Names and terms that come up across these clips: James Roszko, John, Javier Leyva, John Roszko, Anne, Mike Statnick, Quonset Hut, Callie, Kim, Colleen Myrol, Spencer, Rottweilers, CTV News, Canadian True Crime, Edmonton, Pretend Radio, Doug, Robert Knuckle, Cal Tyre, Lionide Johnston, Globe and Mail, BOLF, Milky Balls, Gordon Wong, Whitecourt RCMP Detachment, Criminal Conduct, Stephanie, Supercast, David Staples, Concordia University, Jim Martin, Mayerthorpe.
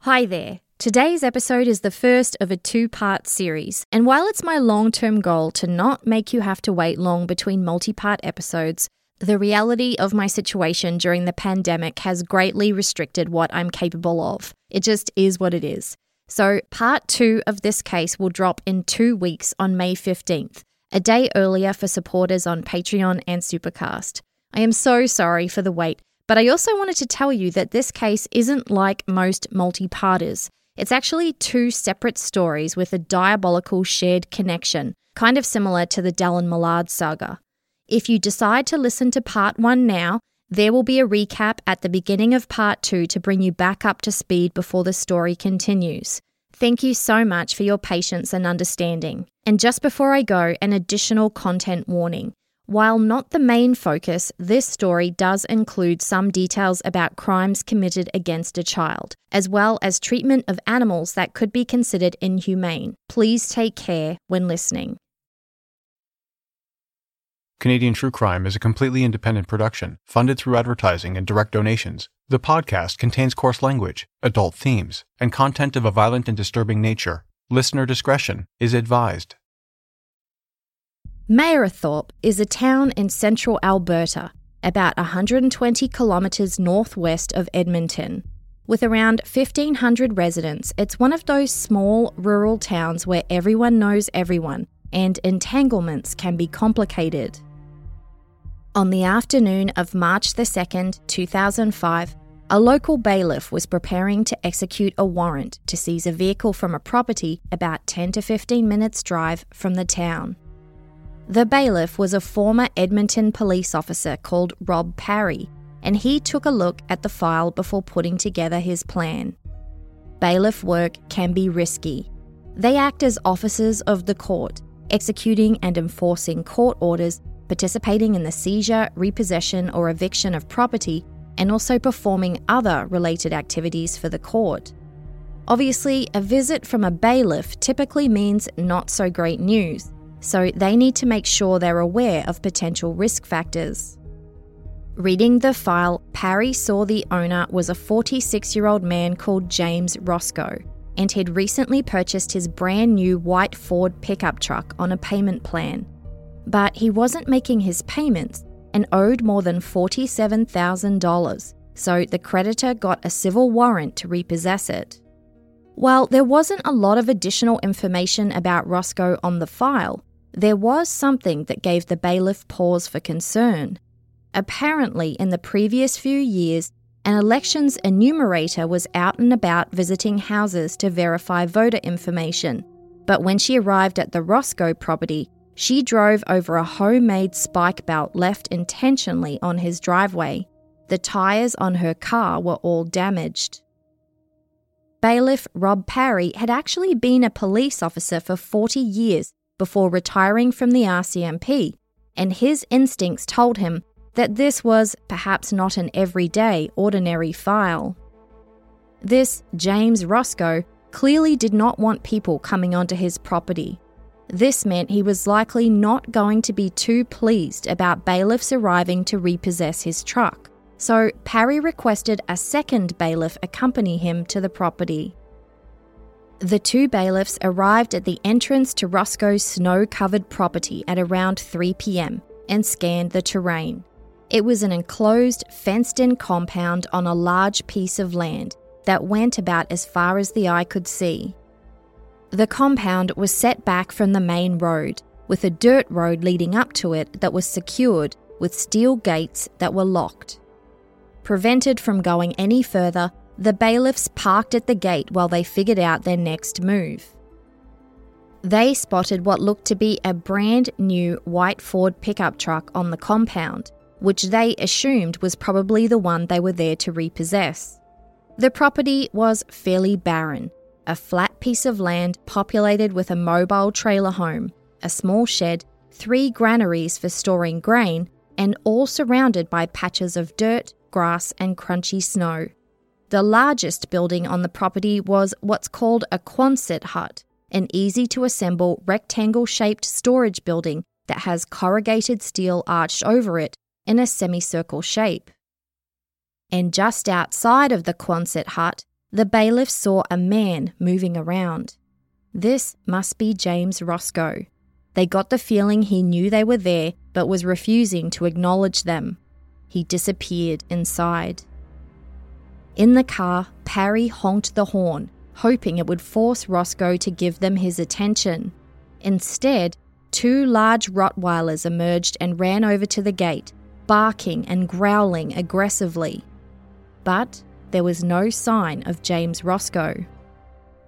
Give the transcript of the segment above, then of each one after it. Hi there. Today's episode is the first of a two-part series, and while it's my long-term goal to not make you have to wait long between multi-part episodes, the reality of my situation during the pandemic has greatly restricted what I'm capable of. It just is what it is. So part 2 of this case will drop in 2 weeks on May 15th, a day earlier for supporters on Patreon and Supercast. I am so sorry for the wait, but I also wanted to tell you that this case isn't like most multi-parters. It's actually two separate stories with a diabolical shared connection, kind of similar to the Dallin Millard saga. If you decide to listen to part 1 now, there will be a recap at the beginning of part 2 to bring you back up to speed before the story continues. Thank you so much for your patience and understanding. And just before I go, an additional content warning. While not the main focus, this story does include some details about crimes committed against a child, as well as treatment of animals that could be considered inhumane. Please take care when listening. Canadian True Crime is a completely independent production, funded through advertising and direct donations. The podcast contains coarse language, adult themes, and content of a violent and disturbing nature. Listener discretion is advised. Mayerthorpe is a town in central Alberta, about 120 kilometres northwest of Edmonton. With around 1,500 residents, it's one of those small rural towns where everyone knows everyone and entanglements can be complicated. On the afternoon of March 2nd, 2005, a local bailiff was preparing to execute a warrant to seize a vehicle from a property about 10 to 15 minutes drive from the town. The bailiff was a former Edmonton police officer called Rob Parry, and he took a look at the file before putting together his plan. Bailiff work can be risky. They act as officers of the court, executing and enforcing court orders, participating in the seizure, repossession or eviction of property, and also performing other related activities for the court. Obviously, a visit from a bailiff typically means not so great news, so they need to make sure they're aware of potential risk factors. Reading the file, Parry saw the owner was a 46-year-old man called James Roszko, and he'd recently purchased his brand new white Ford pickup truck on a payment plan. But he wasn't making his payments and owed more than $47,000, so the creditor got a civil warrant to repossess it. While there wasn't a lot of additional information about Roszko on the file, there was something that gave the bailiff pause for concern. Apparently, in the previous few years, an elections enumerator was out and about visiting houses to verify voter information, but when she arrived at the Roszko property, she drove over a homemade spike belt left intentionally on his driveway. The tyres on her car were all damaged. Bailiff Rob Parry had actually been a police officer for 40 years before retiring from the RCMP, and his instincts told him that this was perhaps not an everyday, ordinary file. This James Roszko clearly did not want people coming onto his property. This meant he was likely not going to be too pleased about bailiffs arriving to repossess his truck, so Parry requested a second bailiff accompany him to the property. The two bailiffs arrived at the entrance to Roszko's snow-covered property at around 3 p.m. and scanned the terrain. It was an enclosed, fenced-in compound on a large piece of land that went about as far as the eye could see. The compound was set back from the main road, with a dirt road leading up to it that was secured with steel gates that were locked. Prevented from going any further, the bailiffs parked at the gate while they figured out their next move. They spotted what looked to be a brand new white Ford pickup truck on the compound, which they assumed was probably the one they were there to repossess. The property was fairly barren, a flat piece of land populated with a mobile trailer home, a small shed, 3 granaries for storing grain, and all surrounded by patches of dirt, grass, and crunchy snow. The largest building on the property was what's called a Quonset Hut, an easy-to-assemble rectangle-shaped storage building that has corrugated steel arched over it in a semicircle shape. And just outside of the Quonset Hut, the bailiffs saw a man moving around. This must be James Roszko. They got the feeling he knew they were there but was refusing to acknowledge them. He disappeared inside. In the car, Parry honked the horn, hoping it would force Roszko to give them his attention. Instead, 2 large Rottweilers emerged and ran over to the gate, barking and growling aggressively. But there was no sign of James Roszko.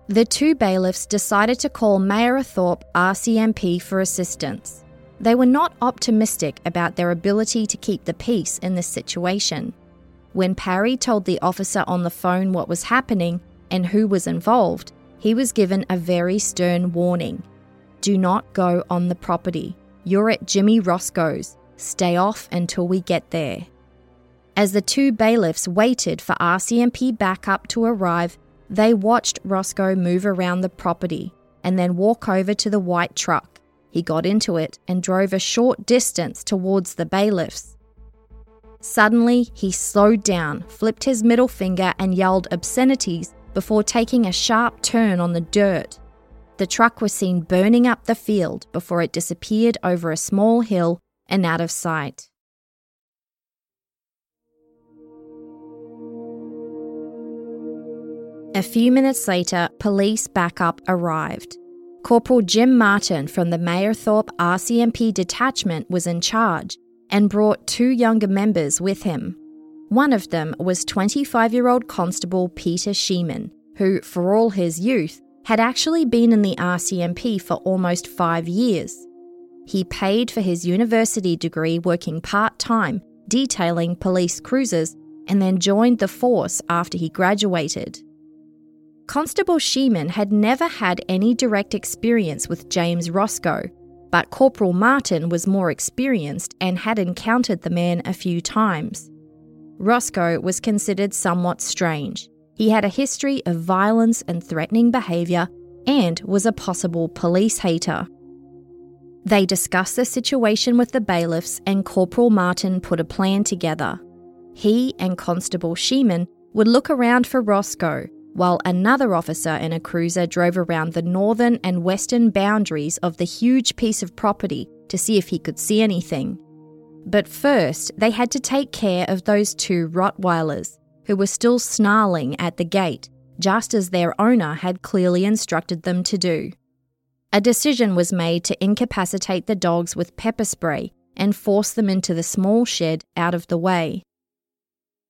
The two bailiffs decided to call Mayerthorpe RCMP for assistance. They were not optimistic about their ability to keep the peace in this situation. When Parry told the officer on the phone what was happening and who was involved, he was given a very stern warning. Do not go on the property. You're at Jimmy Roszko's. Stay off until we get there. As the two bailiffs waited for RCMP backup to arrive, they watched Roszko move around the property and then walk over to the white truck. He got into it and drove a short distance towards the bailiffs. Suddenly, he slowed down, flipped his middle finger and yelled obscenities before taking a sharp turn on the dirt. The truck was seen burning up the field before it disappeared over a small hill and out of sight. A few minutes later, police backup arrived. Corporal Jim Martin from the Mayerthorpe RCMP Detachment was in charge and brought 2 younger members with him. One of them was 25-year-old Constable Peter Schiemann, who, for all his youth, had actually been in the RCMP for almost 5 years. He paid for his university degree working part-time, detailing police cruisers, and then joined the force after he graduated. Constable Schiemann had never had any direct experience with James Roszko, but Corporal Martin was more experienced and had encountered the man a few times. Roszko was considered somewhat strange. He had a history of violence and threatening behaviour and was a possible police hater. They discussed the situation with the bailiffs and Corporal Martin put a plan together. He and Constable Schiemann would look around for Roszko, while another officer in a cruiser drove around the northern and western boundaries of the huge piece of property to see if he could see anything. But first, they had to take care of those 2 Rottweilers, who were still snarling at the gate, just as their owner had clearly instructed them to do. A decision was made to incapacitate the dogs with pepper spray and force them into the small shed out of the way.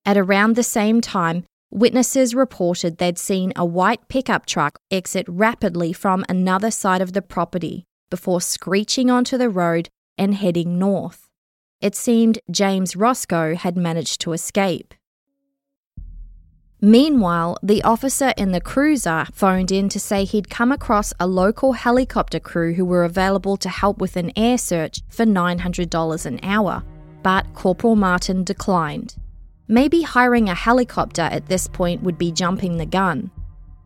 At around the same time, witnesses reported they'd seen a white pickup truck exit rapidly from another side of the property before screeching onto the road and heading north. It seemed James Roszko had managed to escape. Meanwhile, the officer in the cruiser phoned in to say he'd come across a local helicopter crew who were available to help with an air search for $900 an hour, but Corporal Martin declined. Maybe hiring a helicopter at this point would be jumping the gun.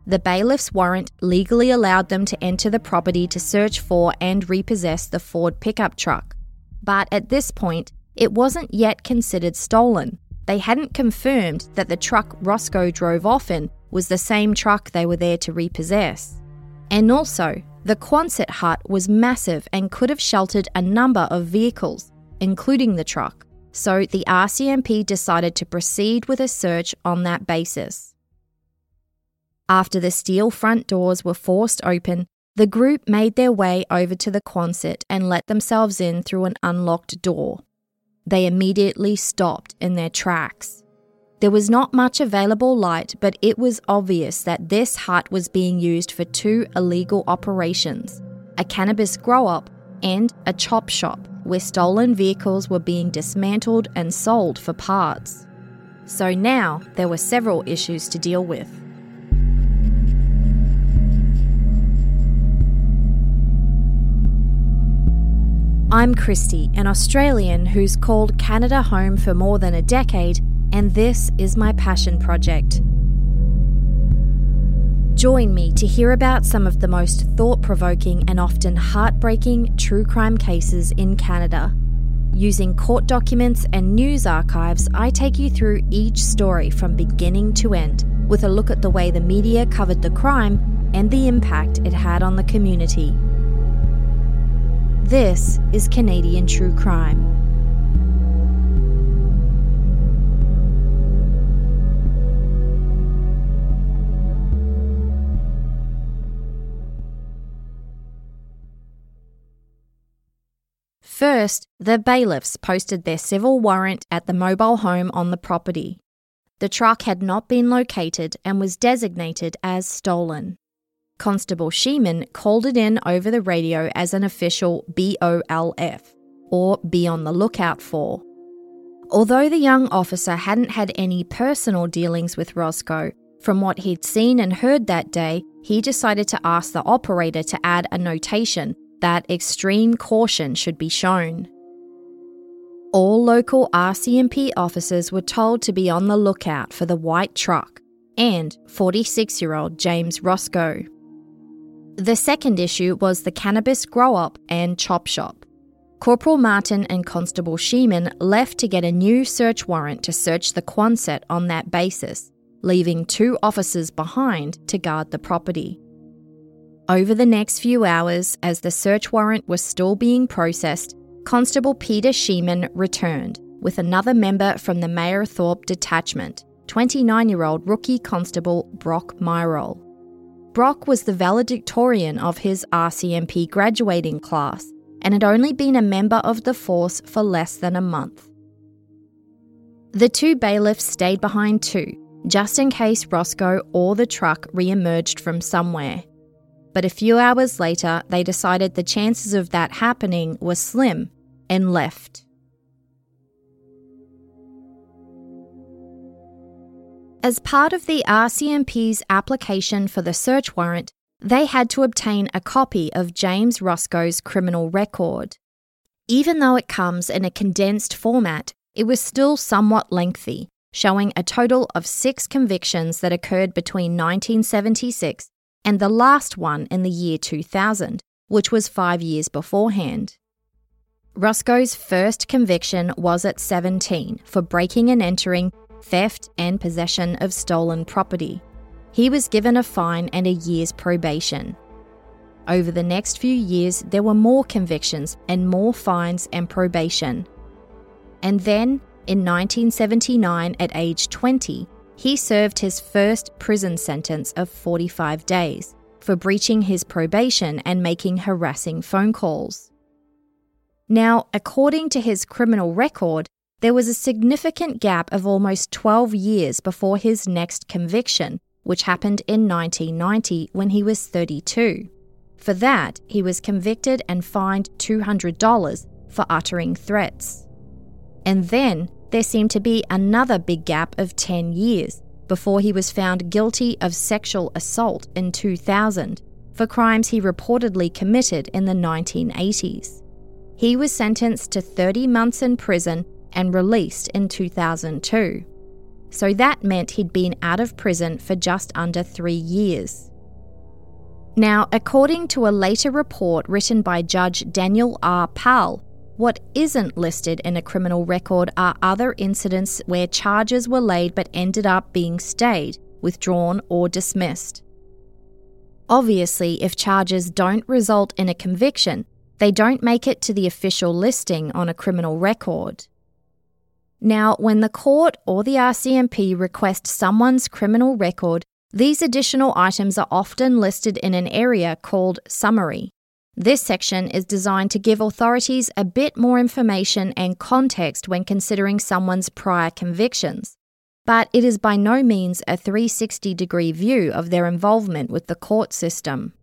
The bailiff's warrant legally allowed them to enter the property to search for and repossess the Ford pickup truck. But at this point, it wasn't yet considered stolen. They hadn't confirmed that the truck Roszko drove off in was the same truck they were there to repossess. And also, the Quonset Hut was massive and could have sheltered a number of vehicles, including the truck. So the RCMP decided to proceed with a search on that basis. After the steel front doors were forced open, the group made their way over to the Quonset and let themselves in through an unlocked door. They immediately stopped in their tracks. There was not much available light, but it was obvious that this hut was being used for two illegal operations, a cannabis grow-up and a chop shop, where stolen vehicles were being dismantled and sold for parts. So now there were several issues to deal with. I'm Christy, an Australian who's called Canada home for more than a decade, and this is my passion project. Join me to hear about some of the most thought-provoking and often heartbreaking true crime cases in Canada. Using court documents and news archives, I take you through each story from beginning to end, with a look at the way the media covered the crime and the impact it had on the community. This is Canadian True Crime. First, the bailiffs posted their civil warrant at the mobile home on the property. The truck had not been located and was designated as stolen. Constable Schiemann called it in over the radio as an official BOLF, or be on the lookout for. Although the young officer hadn't had any personal dealings with Roszko, from what he'd seen and heard that day, he decided to ask the operator to add a notation that extreme caution should be shown. All local RCMP officers were told to be on the lookout for the white truck and 46-year-old James Roszko. The second issue was the cannabis grow-up and chop shop. Corporal Martin and Constable Schiemann left to get a new search warrant to search the Quonset on that basis, leaving two officers behind to guard the property. Over the next few hours, as the search warrant was still being processed, Constable Peter Schiemann returned with another member from the Mayerthorpe Detachment, 29-year-old rookie Constable Brock Myrol. Brock was the valedictorian of his RCMP graduating class and had only been a member of the force for less than a month. The two bailiffs stayed behind too, just in case Roszko or the truck re-emerged from somewhere. But a few hours later, they decided the chances of that happening were slim and left. As part of the RCMP's application for the search warrant, they had to obtain a copy of James Roszko's criminal record. Even though it comes in a condensed format, it was still somewhat lengthy, showing a total of 6 convictions that occurred between 1976 and the last one in the year 2000, which was 5 years beforehand. Roszko's first conviction was at 17 for breaking and entering, theft and possession of stolen property. He was given a fine and a year's probation. Over the next few years, there were more convictions and more fines and probation. And then, in 1979, at age 20, he served his first prison sentence of 45 days for breaching his probation and making harassing phone calls. Now, according to his criminal record, there was a significant gap of almost 12 years before his next conviction, which happened in 1990 when he was 32. For that, he was convicted and fined $200 for uttering threats. And then, there seemed to be another big gap of 10 years before he was found guilty of sexual assault in 2000 for crimes he reportedly committed in the 1980s. He was sentenced to 30 months in prison and released in 2002. So that meant he'd been out of prison for just under 3 years. Now, according to a later report written by Judge Daniel R. Powell, what isn't listed in a criminal record are other incidents where charges were laid but ended up being stayed, withdrawn or dismissed. Obviously, if charges don't result in a conviction, they don't make it to the official listing on a criminal record. Now, when the court or the RCMP request someone's criminal record, these additional items are often listed in an area called Summary. This section is designed to give authorities a bit more information and context when considering someone's prior convictions, but it is by no means a 360-degree view of their involvement with the court system.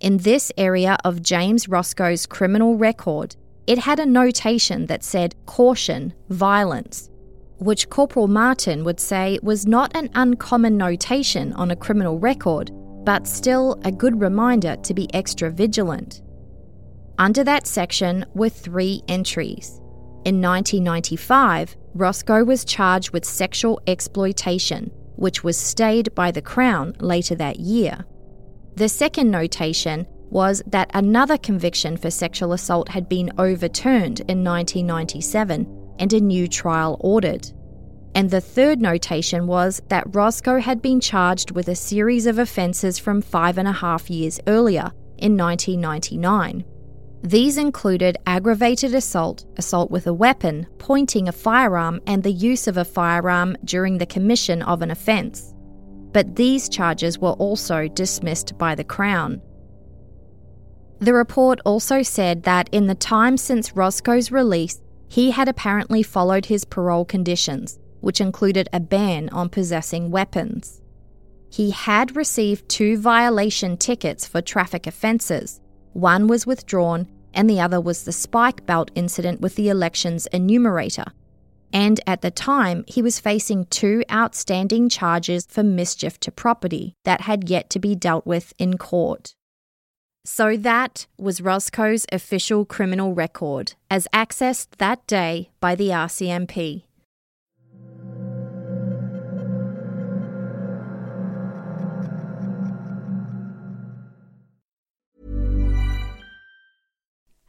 In this area of James Roszko's criminal record, it had a notation that said, "Caution, violence," which Corporal Martin would say was not an uncommon notation on a criminal record, but still a good reminder to be extra vigilant. Under that section were 3 entries. In 1995, Roszko was charged with sexual exploitation, which was stayed by the Crown later that year. The second notation was that another conviction for sexual assault had been overturned in 1997 and a new trial ordered. And the third notation was that Roszko had been charged with a series of offences from 5.5 years earlier in 1999. These included aggravated assault, assault with a weapon, pointing a firearm and the use of a firearm during the commission of an offence. But these charges were also dismissed by the Crown. The report also said that in the time since Roszko's release, he had apparently followed his parole conditions, which included a ban on possessing weapons. He had received 2 violation tickets for traffic offences. One was withdrawn and the other was the spike belt incident with the elections enumerator. And at the time, he was facing 2 outstanding charges for mischief to property that had yet to be dealt with in court. So that was Roszko's official criminal record, as accessed that day by the RCMP.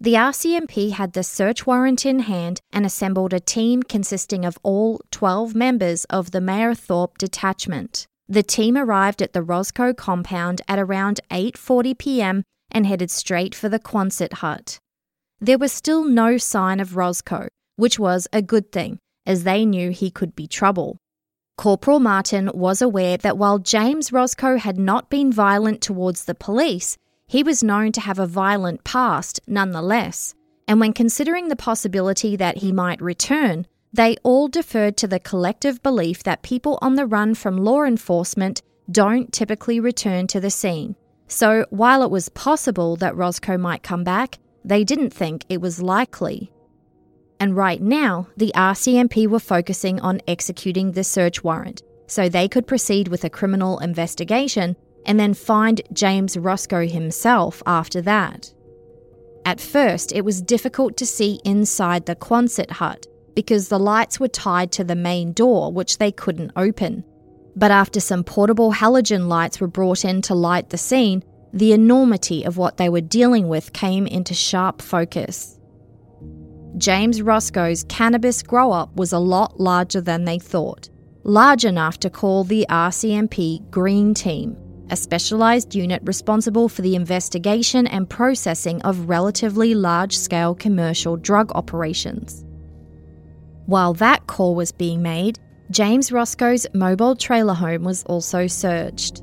the RCMP had the search warrant in hand and assembled a team consisting of all 12 members of the Mayerthorpe Detachment. The team arrived at the Roszko compound at around 8:40 p.m. and headed straight for the Quonset Hut. There was still no sign of Roszko, which was a good thing, as they knew he could be trouble. Corporal Martin was aware that while James Roszko had not been violent towards the police, he was known to have a violent past nonetheless, and when considering the possibility that he might return, They all deferred to the collective belief that people on the run from law enforcement don't typically return to the scene. So while it was possible that Roszko might come back, they didn't think it was likely. And right now, the RCMP were focusing on executing the search warrant, so they could proceed with a criminal investigation and then find James Roszko himself after that. At first, it was difficult to see inside the Quonset hut because the lights were tied to the main door, which they couldn't open. But after some portable halogen lights were brought in to light the scene, the enormity of what they were dealing with came into sharp focus. James Roszko's cannabis grow-up was a lot larger than they thought, large enough to call the RCMP Green Team, a specialised unit responsible for the investigation and processing of relatively large-scale commercial drug operations. While that call was being made, James Roszko's mobile trailer home was also searched.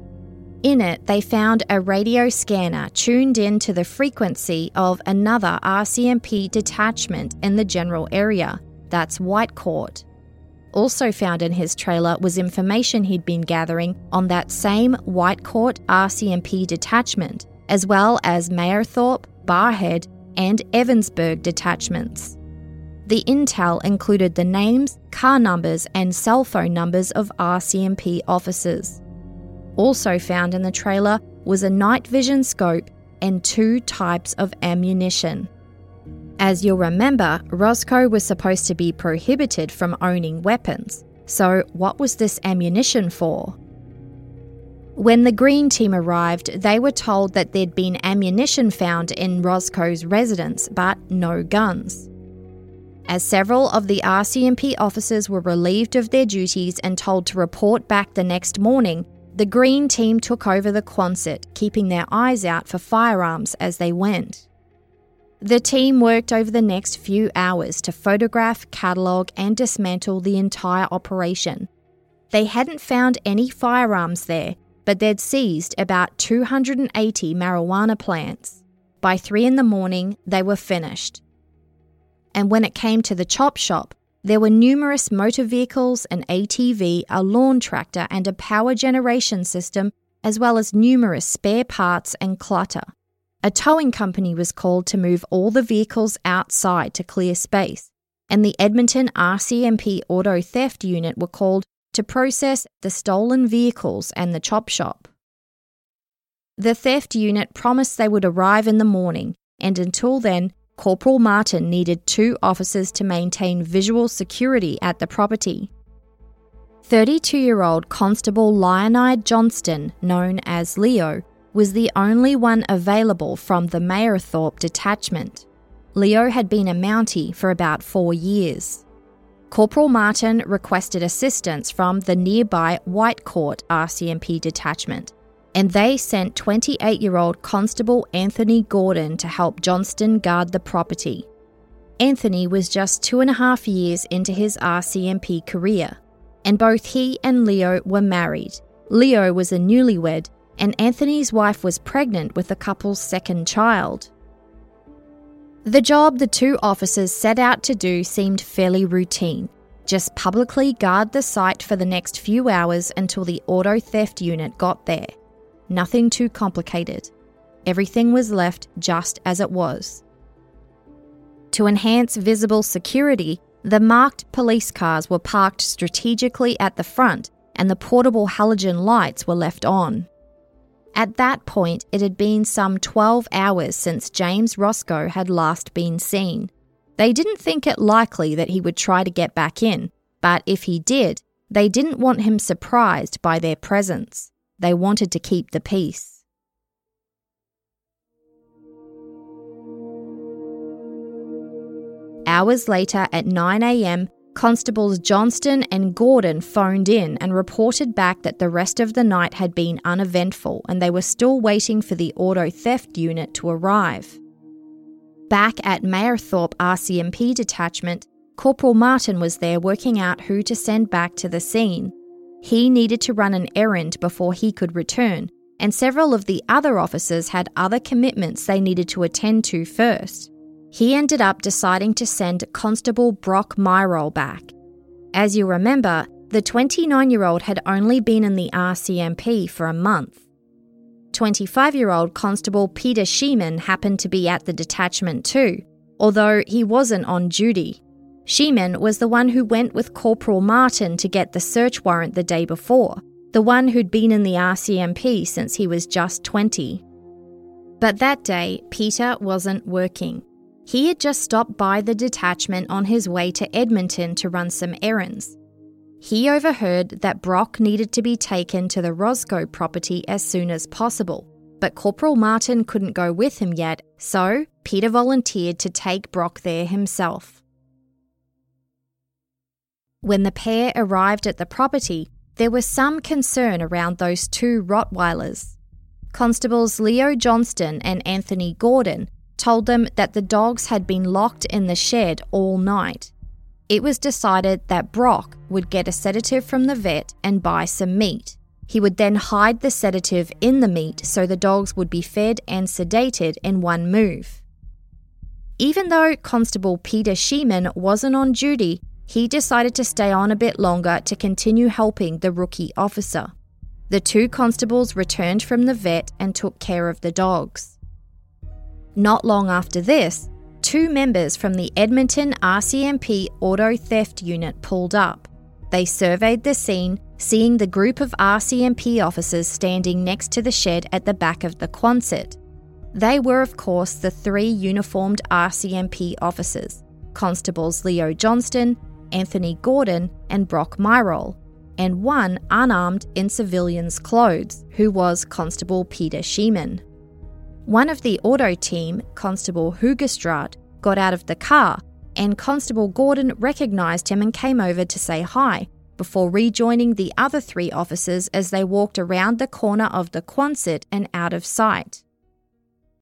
In it, they found a radio scanner tuned in to the frequency of another RCMP detachment in the general area, that's Whitecourt. Also found in his trailer was information he'd been gathering on that same Whitecourt RCMP detachment, as well as Mayerthorpe, Barrhead and Evansburg detachments. The intel included the names, car numbers and cell phone numbers of RCMP officers. Also found in the trailer was a night vision scope and two types of ammunition. As you'll remember, Roszko was supposed to be prohibited from owning weapons, so what was this ammunition for? When the Green Team arrived, they were told that there'd been ammunition found in Roszko's residence, but no guns. As several of the RCMP officers were relieved of their duties and told to report back the next morning, the Green Team took over the Quonset, keeping their eyes out for firearms as they went. The team worked over the next few hours to photograph, catalogue and dismantle the entire operation. They hadn't found any firearms there, but they'd seized about 280 marijuana plants. By 3 a.m, they were finished. And when it came to the chop shop, there were numerous motor vehicles, an ATV, a lawn tractor and a power generation system, as well as numerous spare parts and clutter. A towing company was called to move all the vehicles outside to clear space, and the Edmonton RCMP Auto Theft Unit were called to process the stolen vehicles and the chop shop. The theft unit promised they would arrive in the morning, and until then, Corporal Martin needed 2 officers to maintain visual security at the property. 32-year-old Constable Lionide Johnston, known as Leo, was the only one available from the Mayerthorpe detachment. Leo had been a Mountie for about 4 years. Corporal Martin requested assistance from the nearby Whitecourt RCMP detachment, and they sent 28-year-old Constable Anthony Gordon to help Johnston guard the property. Anthony was just 2.5 years into his RCMP career, and both he and Leo were married. Leo was a newlywed, and Anthony's wife was pregnant with the couple's second child. The job the 2 officers set out to do seemed fairly routine. Just publicly guard the site for the next few hours until the auto theft unit got there. Nothing too complicated. Everything was left just as it was. To enhance visible security, the marked police cars were parked strategically at the front and the portable halogen lights were left on. At that point, it had been some 12 hours since James Roszko had last been seen. They didn't think it likely that he would try to get back in, but if he did, they didn't want him surprised by their presence. They wanted to keep the peace. Hours later at 9 a.m, Constables Johnston and Gordon phoned in and reported back that the rest of the night had been uneventful and they were still waiting for the auto theft unit to arrive. Back at Mayerthorpe RCMP Detachment, Corporal Martin was there working out who to send back to the scene. He needed to run an errand before he could return, and several of the other officers had other commitments they needed to attend to first. He ended up deciding to send Constable Brock Myrol back, As you remember, the 29-year-old had only been in the RCMP for a month. 25-year-old Constable Peter Schiemann happened to be at the detachment too, although he wasn't on duty. Schiemann was the one who went with Corporal Martin to get the search warrant the day before, the one who'd been in the RCMP since he was just 20. But that day, Peter wasn't working. He had just stopped by the detachment on his way to Edmonton to run some errands. He overheard that Brock needed to be taken to the Roszko property as soon as possible, but Corporal Martin couldn't go with him yet, so Peter volunteered to take Brock there himself. When the pair arrived at the property, there was some concern around those two Rottweilers. Constables Leo Johnston and Anthony Gordon told them that the dogs had been locked in the shed all night. It was decided that Brock would get a sedative from the vet and buy some meat. He would then hide the sedative in the meat so the dogs would be fed and sedated in one move. Even though Constable Peter Schiemann wasn't on duty, he decided to stay on a bit longer to continue helping the rookie officer. The two constables returned from the vet and took care of the dogs. Not long after this, two members from the Edmonton RCMP Auto Theft Unit pulled up. They surveyed the scene, seeing the group of RCMP officers standing next to the shed at the back of the Quonset. They were, of course, the three uniformed RCMP officers, Constables Leo Johnston, Anthony Gordon and Brock Myrol, and one unarmed in civilians' clothes, who was Constable Peter Schiemann. One of the auto team, Constable Hoogestraat, got out of the car and Constable Gordon recognised him and came over to say hi, before rejoining the other three officers as they walked around the corner of the Quonset and out of sight.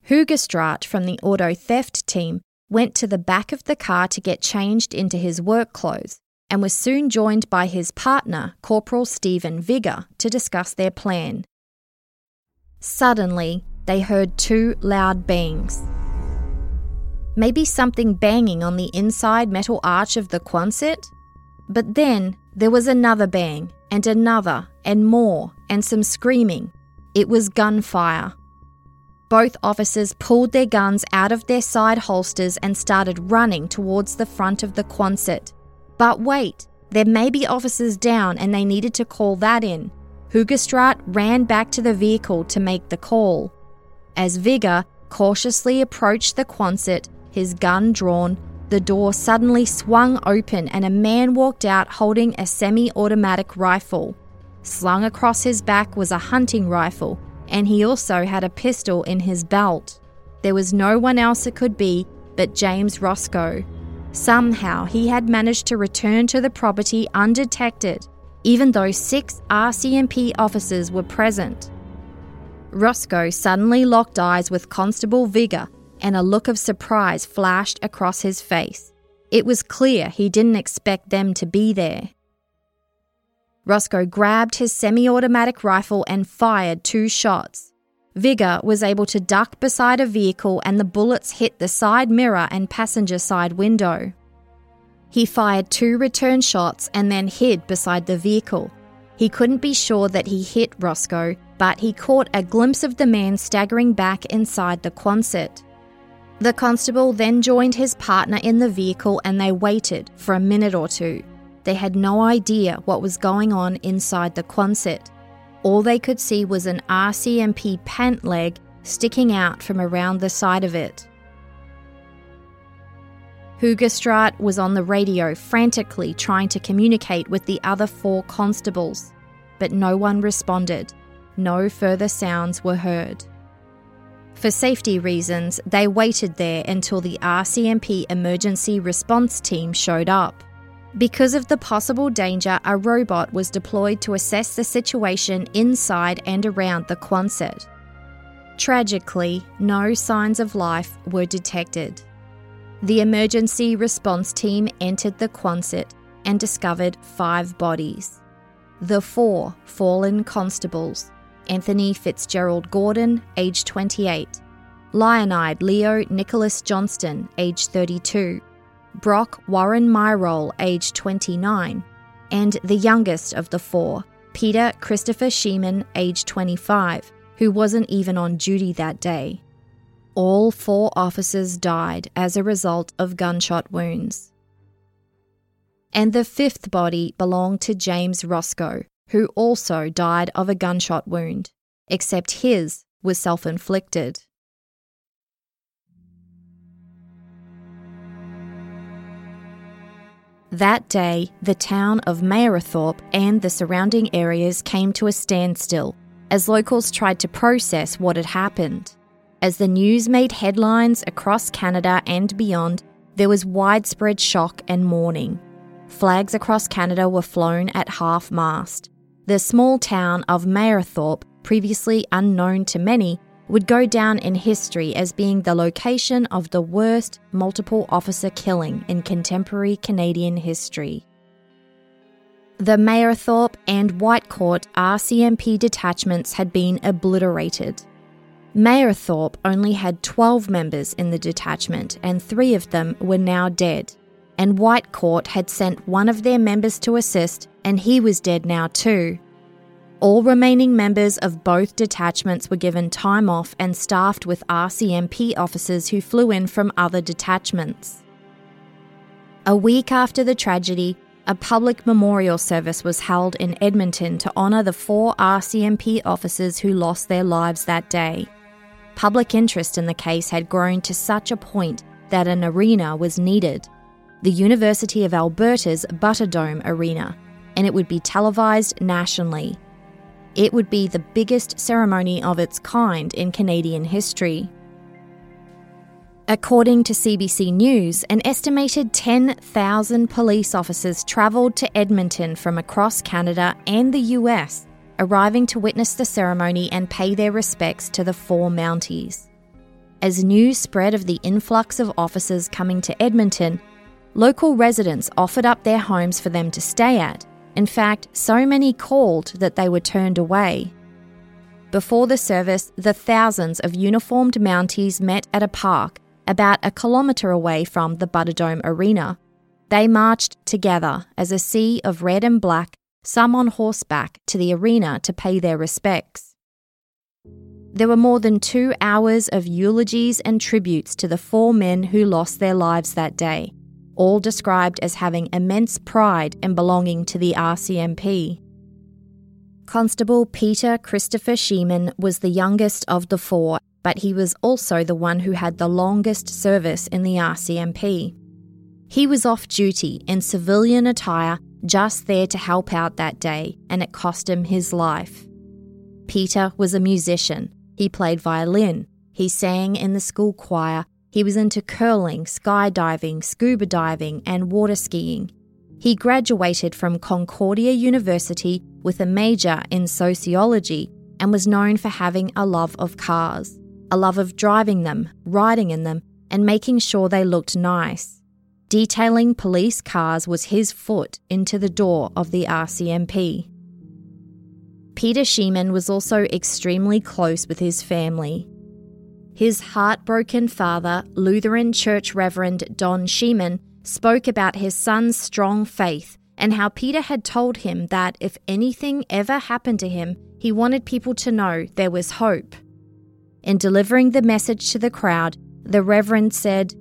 Hoogestraat from the auto theft team went to the back of the car to get changed into his work clothes and was soon joined by his partner, Corporal Stephen Vigger, to discuss their plan. Suddenly, they heard two loud bangs. Maybe something banging on the inside metal arch of the Quonset? But then there was another bang, and another, and more, and some screaming. It was gunfire. Both officers pulled their guns out of their side holsters and started running towards the front of the Quonset. But wait, there may be officers down and they needed to call that in. Hoogestraat ran back to the vehicle to make the call. As Vigger cautiously approached the Quonset, his gun drawn, the door suddenly swung open and a man walked out holding a semi-automatic rifle. Slung across his back was a hunting rifle, and he also had a pistol in his belt. There was no one else it could be but James Roszko. Somehow he had managed to return to the property undetected, even though 6 RCMP officers were present. Roszko suddenly locked eyes with Constable Vigger and a look of surprise flashed across his face. It was clear he didn't expect them to be there. Roszko grabbed his semi-automatic rifle and fired 2 shots. Vigger was able to duck beside a vehicle and the bullets hit the side mirror and passenger side window. He fired 2 return shots and then hid beside the vehicle. He couldn't be sure that he hit Roszko, but he caught a glimpse of the man staggering back inside the Quonset. The constable then joined his partner in the vehicle and they waited for a minute or two. They had no idea what was going on inside the Quonset. All they could see was an RCMP pant leg sticking out from around the side of it. Hoogestraat was on the radio frantically trying to communicate with the other 4 constables, but no one responded. No further sounds were heard. For safety reasons, they waited there until the RCMP emergency response team showed up. Because of the possible danger, a robot was deployed to assess the situation inside and around the Quonset. Tragically, no signs of life were detected. The emergency response team entered the Quonset and discovered 5 bodies. The 4 fallen constables, Anthony Fitzgerald Gordon, age 28, Lionide Leo Nicholas Johnston, age 32, Brock Warren Myrol, age 29, and the youngest of the four, Peter Christopher Schiemann, age 25, who wasn't even on duty that day. All four officers died as a result of gunshot wounds. And the fifth body belonged to James Roszko, who also died of a gunshot wound, except his was self-inflicted. That day, the town of Mayerthorpe and the surrounding areas came to a standstill as locals tried to process what had happened. As the news made headlines across Canada and beyond, there was widespread shock and mourning. Flags across Canada were flown at half-mast. The small town of Mayerthorpe, previously unknown to many, would go down in history as being the location of the worst multiple officer killing in contemporary Canadian history. The Mayerthorpe and Whitecourt RCMP detachments had been obliterated. Mayerthorpe only had 12 members in the detachment, and 3 of them were now dead. And Whitecourt had sent one of their members to assist, and he was dead now too. All remaining members of both detachments were given time off and staffed with RCMP officers who flew in from other detachments. A week after the tragedy, a public memorial service was held in Edmonton to honour the 4 RCMP officers who lost their lives that day. Public interest in the case had grown to such a point that an arena was needed, the University of Alberta's Butterdome Arena, and it would be televised nationally. It would be the biggest ceremony of its kind in Canadian history. According to CBC News, an estimated 10,000 police officers travelled to Edmonton from across Canada and the US, arriving to witness the ceremony and pay their respects to the 4 Mounties. As news spread of the influx of officers coming to Edmonton, local residents offered up their homes for them to stay at. In fact, so many called that they were turned away. Before the service, the thousands of uniformed Mounties met at a park about a kilometre away from the Butterdome Arena. They marched together as a sea of red and black, some on horseback, to the arena to pay their respects. There were more than 2 hours of eulogies and tributes to the 4 men who lost their lives that day, all described as having immense pride in belonging to the RCMP. Constable Peter Christopher Schiemann was the youngest of the 4, but he was also the one who had the longest service in the RCMP. He was off duty in civilian attire, just there to help out that day, and it cost him his life. Peter was a musician. He played violin. He sang in the school choir. He was into curling, skydiving, scuba diving, and water skiing. He graduated from Concordia University with a major in sociology and was known for having a love of cars, a love of driving them, riding in them, and making sure they looked nice. Detailing police cars was his foot into the door of the RCMP. Peter Schiemann was also extremely close with his family. His heartbroken father, Lutheran Church Reverend Don Sheehan, spoke about his son's strong faith and how Peter had told him that if anything ever happened to him, he wanted people to know there was hope. In delivering the message to the crowd, the Reverend said,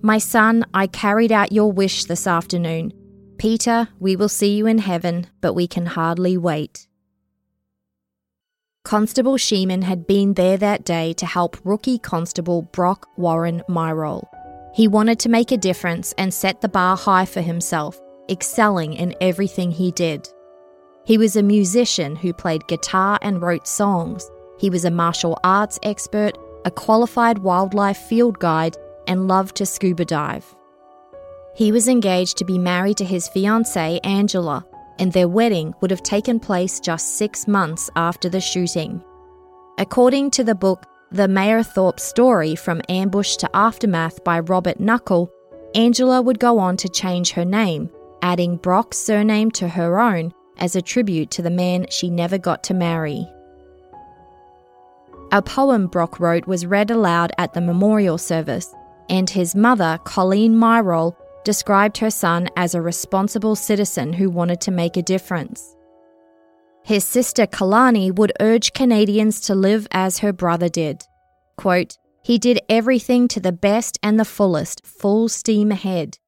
"My son, I carried out your wish this afternoon. Peter, we will see you in heaven, but we can hardly wait." Constable Sheehan had been there that day to help rookie Constable Brock Myrol. He wanted to make a difference and set the bar high for himself, excelling in everything he did. He was a musician who played guitar and wrote songs. He was a martial arts expert, a qualified wildlife field guide, and loved to scuba dive. He was engaged to be married to his fiancée, Angela, and their wedding would have taken place just 6 months after the shooting. According to the book The Mayerthorpe Story From Ambush to Aftermath by Robert Knuckle, Angela would go on to change her name, adding Brock's surname to her own as a tribute to the man she never got to marry. A poem Brock wrote was read aloud at the memorial service, and his mother, Colleen Myrol, described her son as a responsible citizen who wanted to make a difference. His sister Kalani would urge Canadians to live as her brother did. Quote, "He did everything to the best and the fullest, full steam ahead."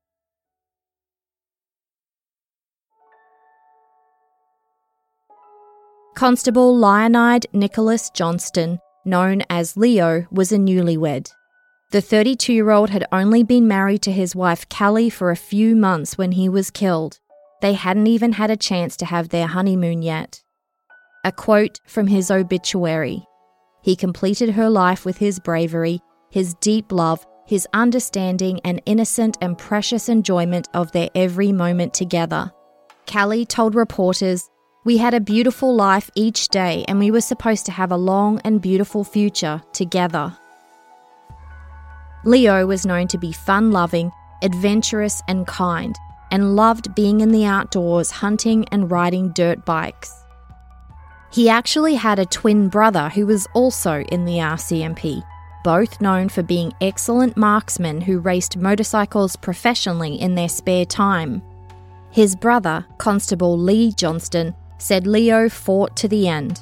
Constable Lionide Nicholas Johnston, known as Leo, was a newlywed. The 32-year-old had only been married to his wife Callie for a few months when he was killed. They hadn't even had a chance to have their honeymoon yet. A quote from his obituary. He completed her life with his bravery, his deep love, his understanding and innocent and precious enjoyment of their every moment together. Callie told reporters, "We had a beautiful life each day and we were supposed to have a long and beautiful future together." Leo was known to be fun-loving, adventurous and kind, and loved being in the outdoors hunting and riding dirt bikes. He actually had a twin brother who was also in the RCMP, both known for being excellent marksmen who raced motorcycles professionally in their spare time. His brother, Constable Lee Johnston, said Leo fought to the end.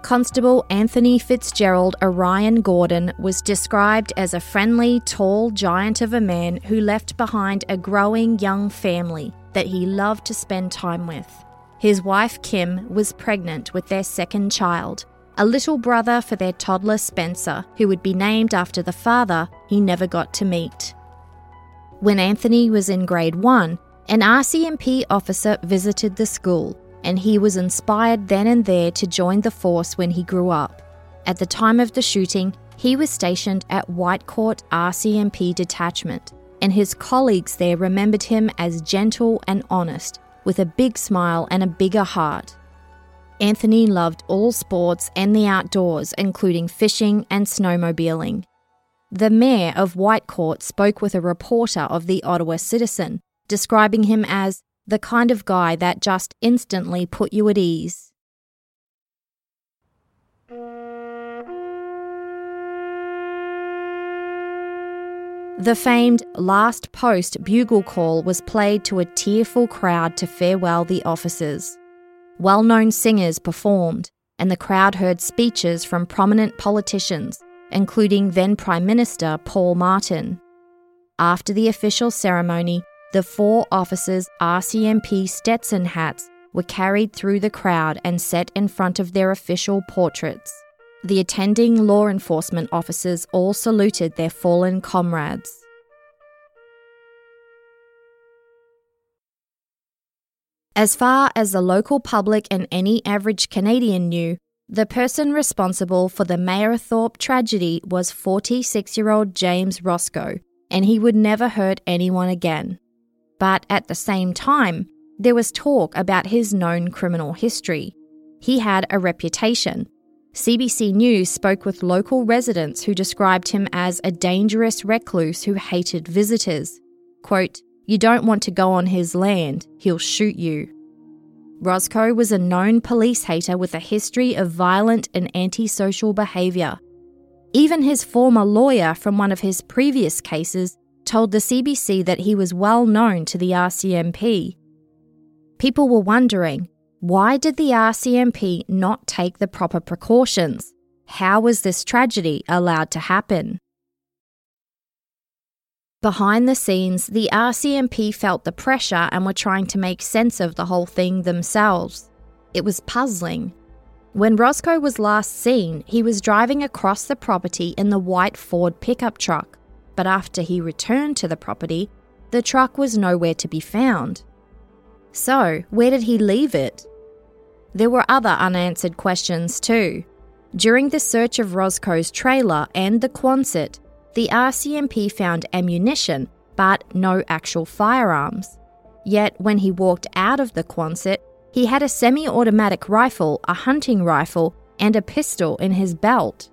Constable Anthony Fitzgerald Orion Gordon was described as a friendly, tall giant of a man who left behind a growing young family that he loved to spend time with. His wife Kim was pregnant with their second child, a little brother for their toddler Spencer, who would be named after the father he never got to meet. When Anthony was in grade 1, an RCMP officer visited the school, and he was inspired then and there to join the force when he grew up. At the time of the shooting, he was stationed at Whitecourt RCMP Detachment, and his colleagues there remembered him as gentle and honest, with a big smile and a bigger heart. Anthony loved all sports and the outdoors, including fishing and snowmobiling. The mayor of Whitecourt spoke with a reporter of the Ottawa Citizen, describing him as the kind of guy that just instantly put you at ease. The famed Last Post bugle call was played to a tearful crowd to farewell the officers. Well-known singers performed, and the crowd heard speeches from prominent politicians, including then Prime Minister Paul Martin. After the official ceremony, the four officers' RCMP Stetson hats were carried through the crowd and set in front of their official portraits. The attending law enforcement officers all saluted their fallen comrades. As far as the local public and any average Canadian knew, the person responsible for the Mayerthorpe tragedy was 46-year-old James Roszko, and he would never hurt anyone again. But at the same time, there was talk about his known criminal history. He had a reputation. CBC News spoke with local residents who described him as a dangerous recluse who hated visitors. Quote, "You don't want to go on his land, he'll shoot you." Roszko was a known police hater with a history of violent and antisocial behaviour. Even his former lawyer from one of his previous cases told the CBC that he was well known to the RCMP. People were wondering, why did the RCMP not take the proper precautions? How was this tragedy allowed to happen? Behind the scenes, the RCMP felt the pressure and were trying to make sense of the whole thing themselves. It was puzzling. When Roszko was last seen, he was driving across the property in the white Ford pickup truck, but after he returned to the property, the truck was nowhere to be found. So, where did he leave it? There were other unanswered questions too. During the search of Roszko's trailer and the Quonset, the RCMP found ammunition, but no actual firearms. Yet, when he walked out of the Quonset, he had a semi-automatic rifle, a hunting rifle, and a pistol in his belt.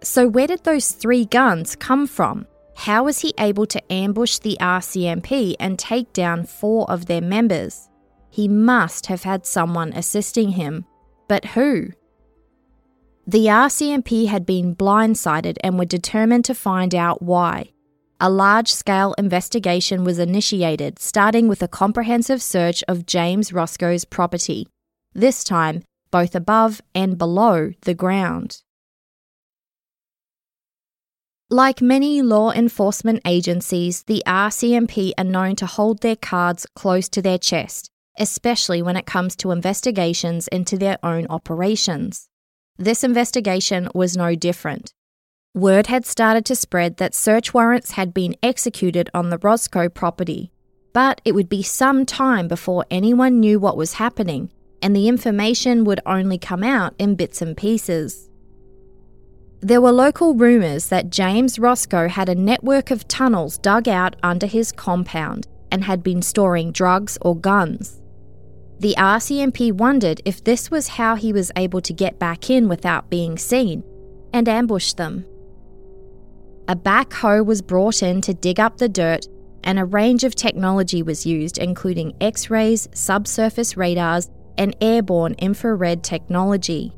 So where did those three guns come from? How was he able to ambush the RCMP and take down four of their members? He must have had someone assisting him. But who? The RCMP had been blindsided and were determined to find out why. A large-scale investigation was initiated, starting with a comprehensive search of James Roszko's property, this time both above and below the ground. Like many law enforcement agencies, the RCMP are known to hold their cards close to their chest, especially when it comes to investigations into their own operations. This investigation was no different. Word had started to spread that search warrants had been executed on the Roszko property, but it would be some time before anyone knew what was happening, and the information would only come out in bits and pieces. There were local rumours that James Roszko had a network of tunnels dug out under his compound and had been storing drugs or guns. The RCMP wondered if this was how he was able to get back in without being seen, and ambushed them. A backhoe was brought in to dig up the dirt, and a range of technology was used, including X-rays, subsurface radars, and airborne infrared technology.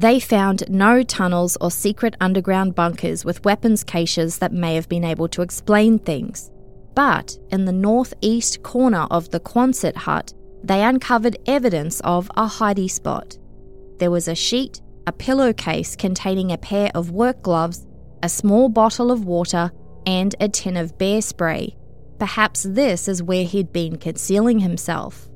They found no tunnels or secret underground bunkers with weapons caches that may have been able to explain things. But in the northeast corner of the Quonset Hut, they uncovered evidence of a hidey spot. There was a sheet, a pillowcase containing a pair of work gloves, a small bottle of water, and a tin of bear spray. Perhaps this is where he'd been concealing himself.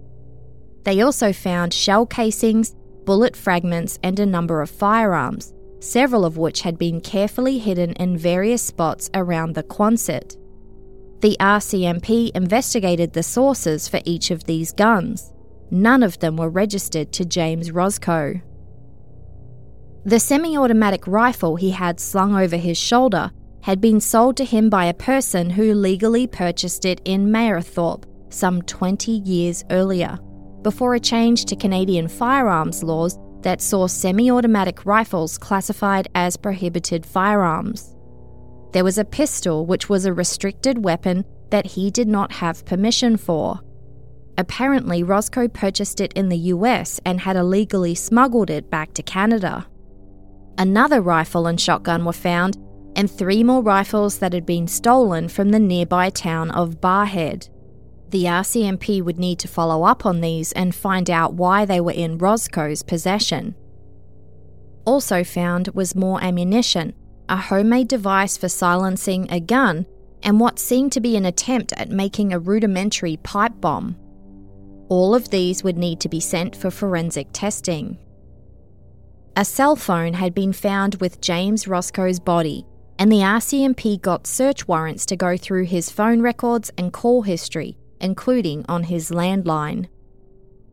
They also found shell casings, bullet fragments, and a number of firearms, several of which had been carefully hidden in various spots around the Quonset. The RCMP investigated the sources for each of these guns. None of them were registered to James Roszko. The semi-automatic rifle he had slung over his shoulder had been sold to him by a person who legally purchased it in Mayerthorpe some 20 years earlier, before a change to Canadian firearms laws that saw semi-automatic rifles classified as prohibited firearms. There was a pistol, which was a restricted weapon that he did not have permission for. Apparently, Roszko purchased it in the US and had illegally smuggled it back to Canada. Another rifle and shotgun were found, and three more rifles that had been stolen from the nearby town of Barrhead. The RCMP would need to follow up on these and find out why they were in Roszko's possession. Also found was more ammunition, a homemade device for silencing a gun, and what seemed to be an attempt at making a rudimentary pipe bomb. All of these would need to be sent for forensic testing. A cell phone had been found with James Roszko's body, and the RCMP got search warrants to go through his phone records and call history, including on his landline.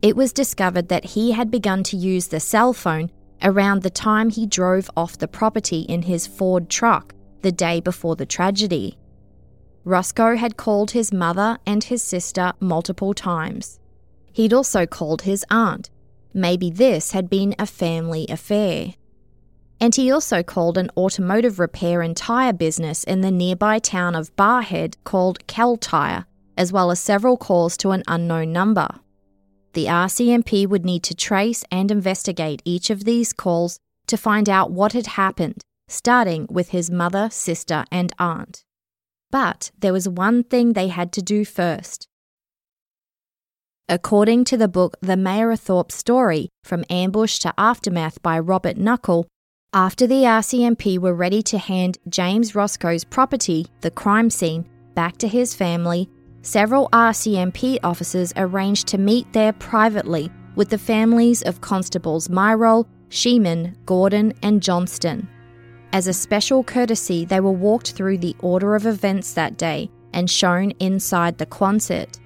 It was discovered that he had begun to use the cell phone around the time he drove off the property in his Ford truck the day before the tragedy. Roszko had called his mother and his sister multiple times. He'd also called his aunt. Maybe this had been a family affair. And he also called an automotive repair and tyre business in the nearby town of Barrhead called Cal Tyre, as well as several calls to an unknown number. The RCMP would need to trace and investigate each of these calls to find out what had happened, starting with his mother, sister, and aunt. But there was one thing they had to do first. According to the book The Mayerthorpe Story From Ambush to Aftermath by Robert Knuckle, after the RCMP were ready to hand James Roszko's property, the crime scene, back to his family, several RCMP officers arranged to meet there privately with the families of Constables Myrol, Schiemann, Gordon, and Johnston. As a special courtesy, they were walked through the order of events that day and shown inside the Quonset.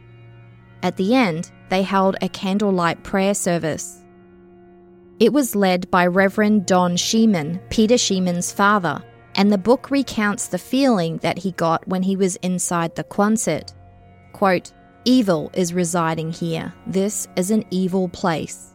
At the end, they held a candlelight prayer service. It was led by Reverend Don Sheehan, Peter Schiemann's father, and the book recounts the feeling that he got when he was inside the Quonset. Quote, "Evil is residing here. This is an evil place."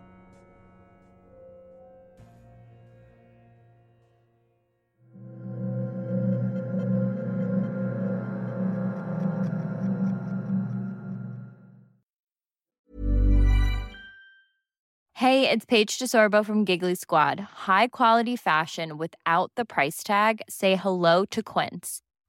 Hey, it's Paige DeSorbo from Giggly Squad. High quality fashion without the price tag. Say hello to Quince.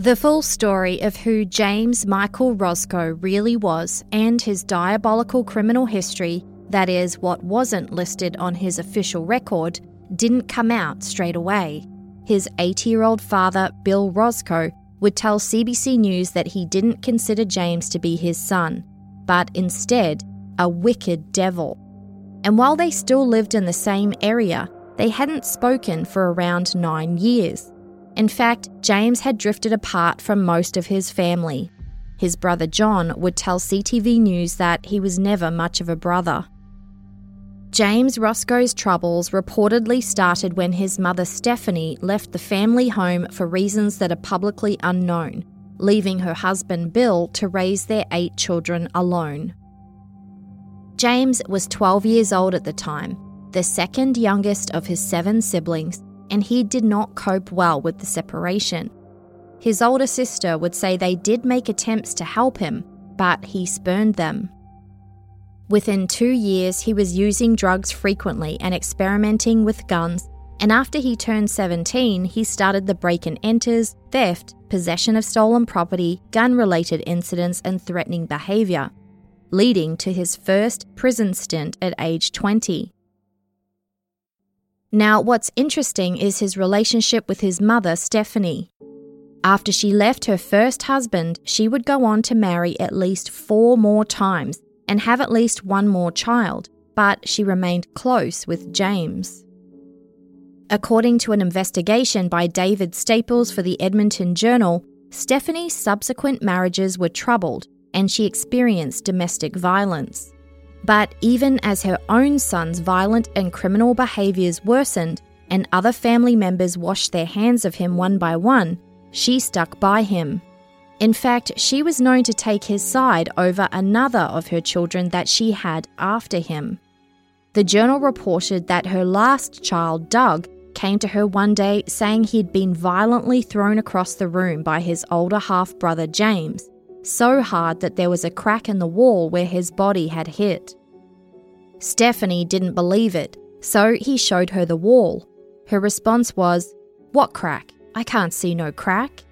The full story of who James Michael Roszko really was and his diabolical criminal history, that is, what wasn't listed on his official record, didn't come out straight away. His 80-year-old father, Bill Roszko, would tell CBC News that he didn't consider James to be his son, but instead, a wicked devil. And while they still lived in the same area, they hadn't spoken for around 9 years. In fact, James had drifted apart from most of his family. His brother John would tell CTV News that he was never much of a brother. James Roszko's troubles reportedly started when his mother Stephanie left the family home for reasons that are publicly unknown, leaving her husband Bill to raise their 8 children alone. James was 12 years old at the time, the second youngest of his 7 siblings, and he did not cope well with the separation. His older sister would say they did make attempts to help him, but he spurned them. Within 2 years, he was using drugs frequently and experimenting with guns, and after he turned 17, he started the break-and-enters, theft, possession of stolen property, gun-related incidents, and threatening behaviour, leading to his first prison stint at age 20. Now, what's interesting is his relationship with his mother, Stephanie. After she left her first husband, she would go on to marry at least 4 more times and have at least 1 more child, but she remained close with James. According to an investigation by David Staples for the Edmonton Journal, Stephanie's subsequent marriages were troubled and she experienced domestic violence. But even as her own son's violent and criminal behaviours worsened and other family members washed their hands of him one by one, she stuck by him. In fact, she was known to take his side over another of her children that she had after him. The Journal reported that her last child, Doug, came to her one day saying he'd been violently thrown across the room by his older half-brother James, so hard that there was a crack in the wall where his body had hit. Stephanie didn't believe it, so he showed her the wall. Her response was, "What crack? I can't see no crack."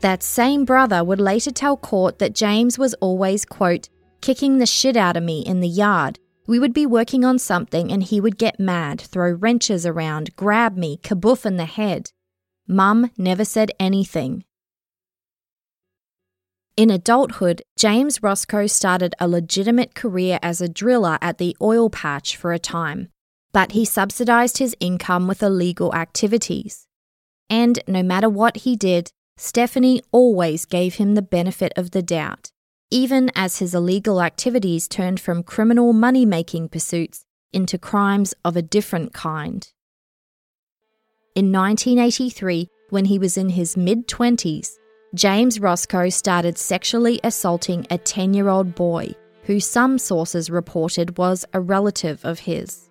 That same brother would later tell court that James was always, quote, "kicking the shit out of me in the yard. We would be working on something and he would get mad, throw wrenches around, grab me, kaboof in the head. Mum never said anything." In adulthood, James Roszko started a legitimate career as a driller at the oil patch for a time, but he subsidised his income with illegal activities. And no matter what he did, Stephanie always gave him the benefit of the doubt, even as his illegal activities turned from criminal money-making pursuits into crimes of a different kind. In 1983, when he was in his mid-20s, James Roszko started sexually assaulting a 10-year-old boy, who some sources reported was a relative of his.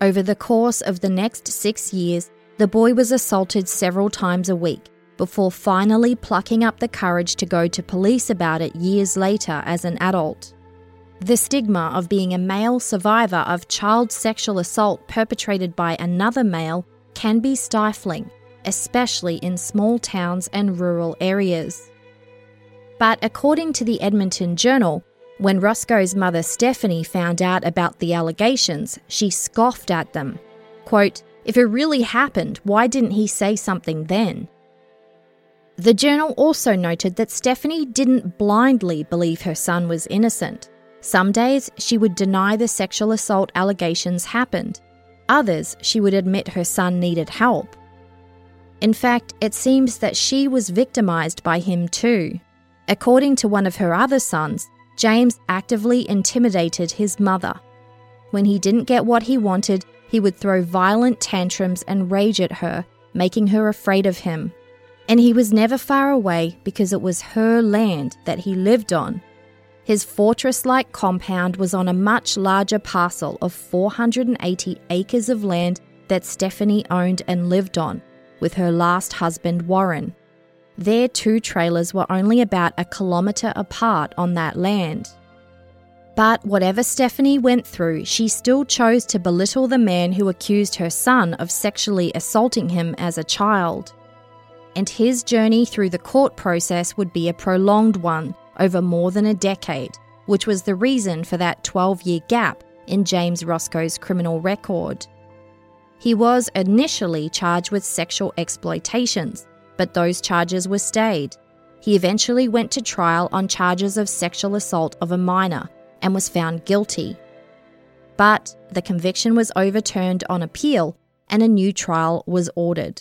Over the course of the next 6 years, the boy was assaulted several times a week, before finally plucking up the courage to go to police about it years later as an adult. The stigma of being a male survivor of child sexual assault perpetrated by another male can be stifling, especially in small towns and rural areas. But according to the Edmonton Journal, when Roszko's mother Stephanie found out about the allegations, she scoffed at them. Quote, "If it really happened, why didn't he say something then?" The Journal also noted that Stephanie didn't blindly believe her son was innocent. Some days she would deny the sexual assault allegations happened, Others, she would admit her son needed help. In fact, it seems that she was victimised by him too. According to one of her other sons, James actively intimidated his mother. When he didn't get what he wanted, he would throw violent tantrums and rage at her, making her afraid of him. And he was never far away because it was her land that he lived on. His fortress-like compound was on a much larger parcel of 480 acres of land that Stephanie owned and lived on, with her last husband Warren. Their two trailers were only about a kilometre apart on that land. But whatever Stephanie went through, she still chose to belittle the man who accused her son of sexually assaulting him as a child. And his journey through the court process would be a prolonged one, over more than a decade, which was the reason for that 12-year gap in James Roszko's criminal record. He was initially charged with sexual exploitations, but those charges were stayed. He eventually went to trial on charges of sexual assault of a minor and was found guilty. But the conviction was overturned on appeal and a new trial was ordered.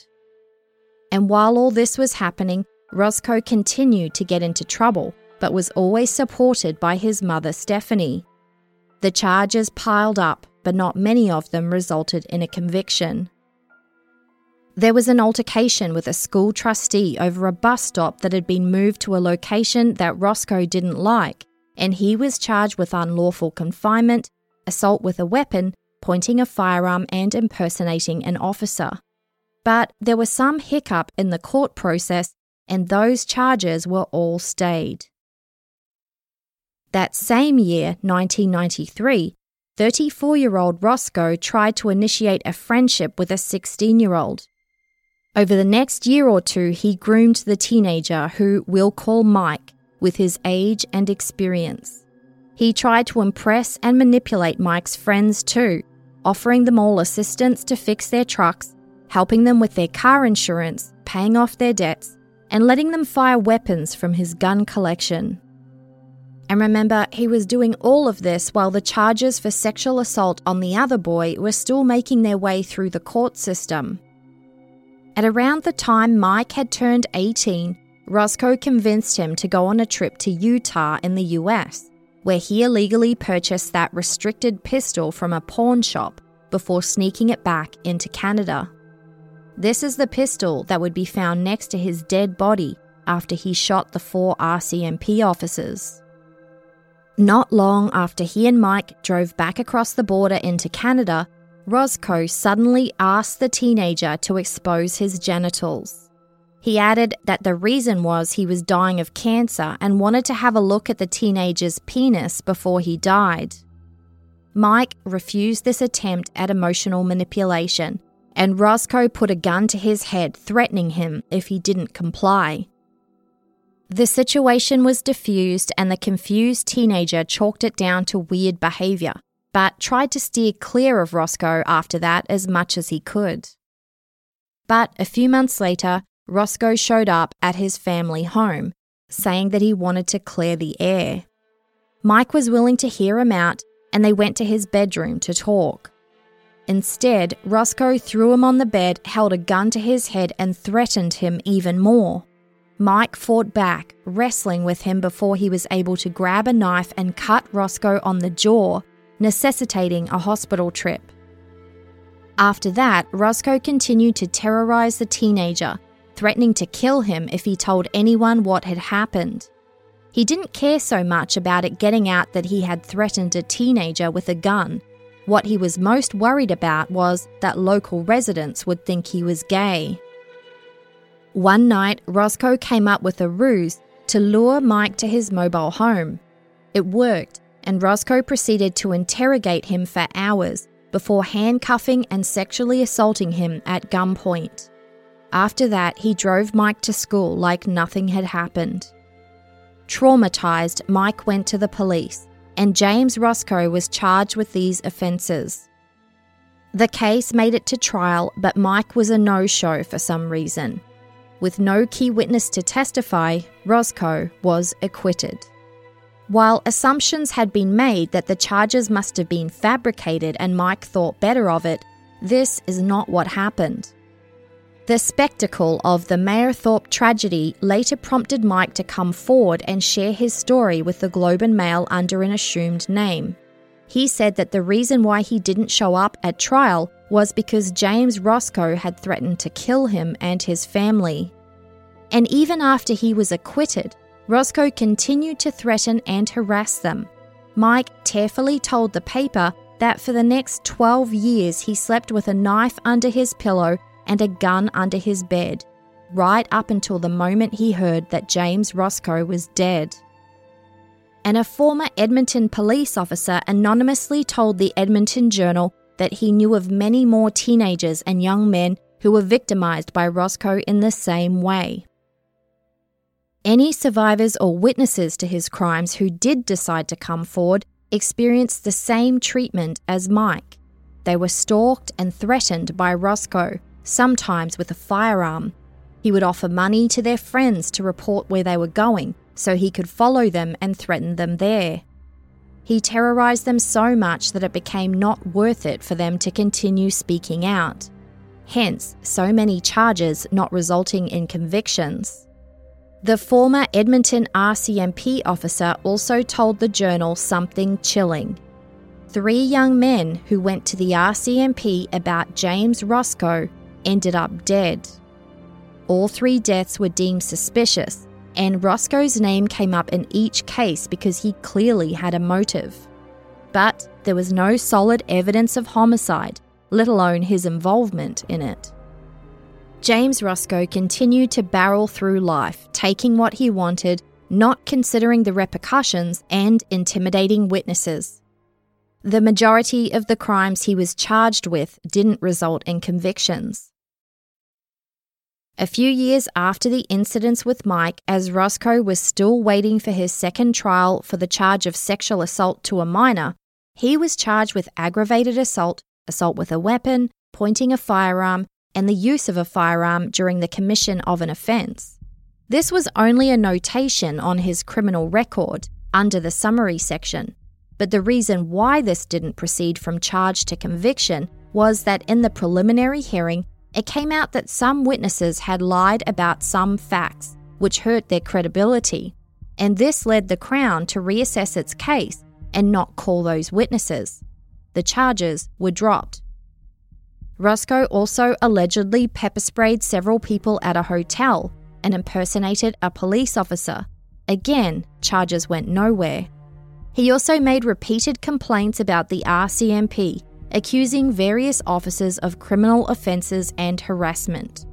And while all this was happening, Roszko continued to get into trouble, but was always supported by his mother Stephanie. The charges piled up, but not many of them resulted in a conviction. There was an altercation with a school trustee over a bus stop that had been moved to a location that Roszko didn't like, and he was charged with unlawful confinement, assault with a weapon, pointing a firearm and impersonating an officer. But there was some hiccup in the court process, and those charges were all stayed. That same year, 1993, 34-year-old Roszko tried to initiate a friendship with a 16-year-old. Over the next year or two, he groomed the teenager, who we'll call Mike, with his age and experience. He tried to impress and manipulate Mike's friends too, offering them all assistance to fix their trucks, helping them with their car insurance, paying off their debts, and letting them fire weapons from his gun collection. And remember, he was doing all of this while the charges for sexual assault on the other boy were still making their way through the court system. At around the time Mike had turned 18, Roszko convinced him to go on a trip to Utah in the US, where he illegally purchased that restricted pistol from a pawn shop before sneaking it back into Canada. This is the pistol that would be found next to his dead body after he shot the 4 RCMP officers. Not long after he and Mike drove back across the border into Canada, Roszko suddenly asked the teenager to expose his genitals. He added that the reason was he was dying of cancer and wanted to have a look at the teenager's penis before he died. Mike refused this attempt at emotional manipulation, and Roszko put a gun to his head, threatening him if he didn't comply. The situation was diffused and the confused teenager chalked it down to weird behaviour, but tried to steer clear of Roszko after that as much as he could. But a few months later, Roszko showed up at his family home, saying that he wanted to clear the air. Mike was willing to hear him out, and they went to his bedroom to talk. Instead, Roszko threw him on the bed, held a gun to his head and threatened him even more. Mike fought back, wrestling with him before he was able to grab a knife and cut Roszko on the jaw, necessitating a hospital trip. After that, Roszko continued to terrorise the teenager, threatening to kill him if he told anyone what had happened. He didn't care so much about it getting out that he had threatened a teenager with a gun. What he was most worried about was that local residents would think he was gay. One night, Roszko came up with a ruse to lure Mike to his mobile home. It worked, and Roszko proceeded to interrogate him for hours before handcuffing and sexually assaulting him at gunpoint. After that, he drove Mike to school like nothing had happened. Traumatised, Mike went to the police, and James Roszko was charged with these offences. The case made it to trial, but Mike was a no-show for some reason. With no key witness to testify, Roszko was acquitted. While assumptions had been made that the charges must have been fabricated and Mike thought better of it, this is not what happened. The spectacle of the Mayerthorpe tragedy later prompted Mike to come forward and share his story with the Globe and Mail under an assumed name. He said that the reason why he didn't show up at trial was because James Roszko had threatened to kill him and his family. And even after he was acquitted, Roszko continued to threaten and harass them. Mike tearfully told the paper that for the next 12 years he slept with a knife under his pillow and a gun under his bed, right up until the moment he heard that James Roszko was dead. And a former Edmonton police officer anonymously told the Edmonton Journal that he knew of many more teenagers and young men who were victimised by Roszko in the same way. Any survivors or witnesses to his crimes who did decide to come forward experienced the same treatment as Mike. They were stalked and threatened by Roszko, sometimes with a firearm. He would offer money to their friends to report where they were going so he could follow them and threaten them there. He terrorised them so much that it became not worth it for them to continue speaking out. Hence, so many charges not resulting in convictions. The former Edmonton RCMP officer also told the Journal something chilling. 3 young men who went to the RCMP about James Roszko ended up dead. All 3 deaths were deemed suspicious, and Roszko's name came up in each case because he clearly had a motive. But there was no solid evidence of homicide, let alone his involvement in it. James Roszko continued to barrel through life, taking what he wanted, not considering the repercussions, and intimidating witnesses. The majority of the crimes he was charged with didn't result in convictions. A few years after the incidents with Mike, as Roszko was still waiting for his second trial for the charge of sexual assault to a minor, he was charged with aggravated assault, assault with a weapon, pointing a firearm, and the use of a firearm during the commission of an offence. This was only a notation on his criminal record, under the summary section. But the reason why this didn't proceed from charge to conviction was that in the preliminary hearing, it came out that some witnesses had lied about some facts, which hurt their credibility, and this led the Crown to reassess its case and not call those witnesses. The charges were dropped. Roszko also allegedly pepper-sprayed several people at a hotel and impersonated a police officer. Again, charges went nowhere. He also made repeated complaints about the RCMP, accusing various officers of criminal offences and harassment.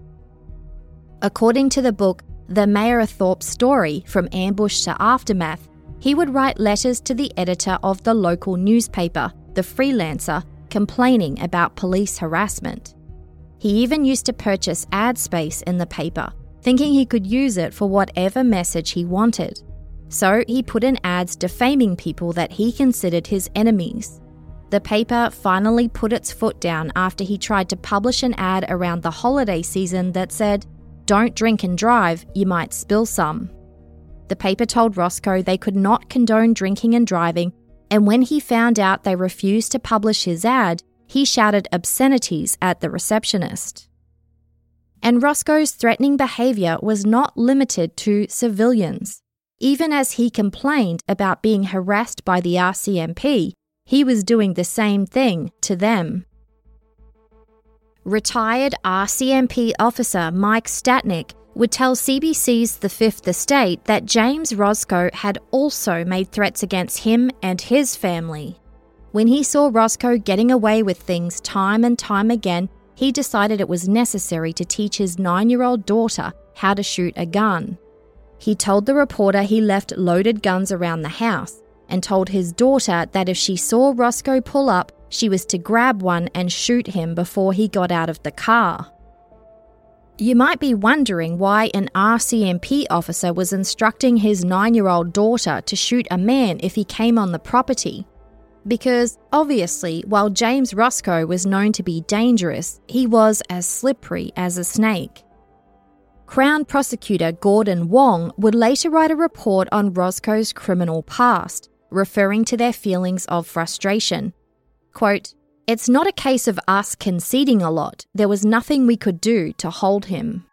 According to the book, The Mayerthorpe Story From Ambush to Aftermath, he would write letters to the editor of the local newspaper, The Freelancer, complaining about police harassment. He even used to purchase ad space in the paper, thinking he could use it for whatever message he wanted. So he put in ads defaming people that he considered his enemies. The paper finally put its foot down after he tried to publish an ad around the holiday season that said, "Don't drink and drive, you might spill some." The paper told Roszko they could not condone drinking and driving, and when he found out they refused to publish his ad, he shouted obscenities at the receptionist. And Roszko's threatening behaviour was not limited to civilians. Even as he complained about being harassed by the RCMP, he was doing the same thing to them. Retired RCMP officer Mike Statnick would tell CBC's The Fifth Estate that James Roszko had also made threats against him and his family. When he saw Roszko getting away with things time and time again, he decided it was necessary to teach his 9-year-old daughter how to shoot a gun. He told the reporter he left loaded guns around the house and told his daughter that if she saw Roszko pull up, she was to grab one and shoot him before he got out of the car. You might be wondering why an RCMP officer was instructing his 9-year-old daughter to shoot a man if he came on the property. Because, obviously, while James Roszko was known to be dangerous, he was as slippery as a snake. Crown Prosecutor Gordon Wong would later write a report on Roszko's criminal past, referring to their feelings of frustration. Quote, It's not a case of us conceding a lot. There was nothing we could do to hold him.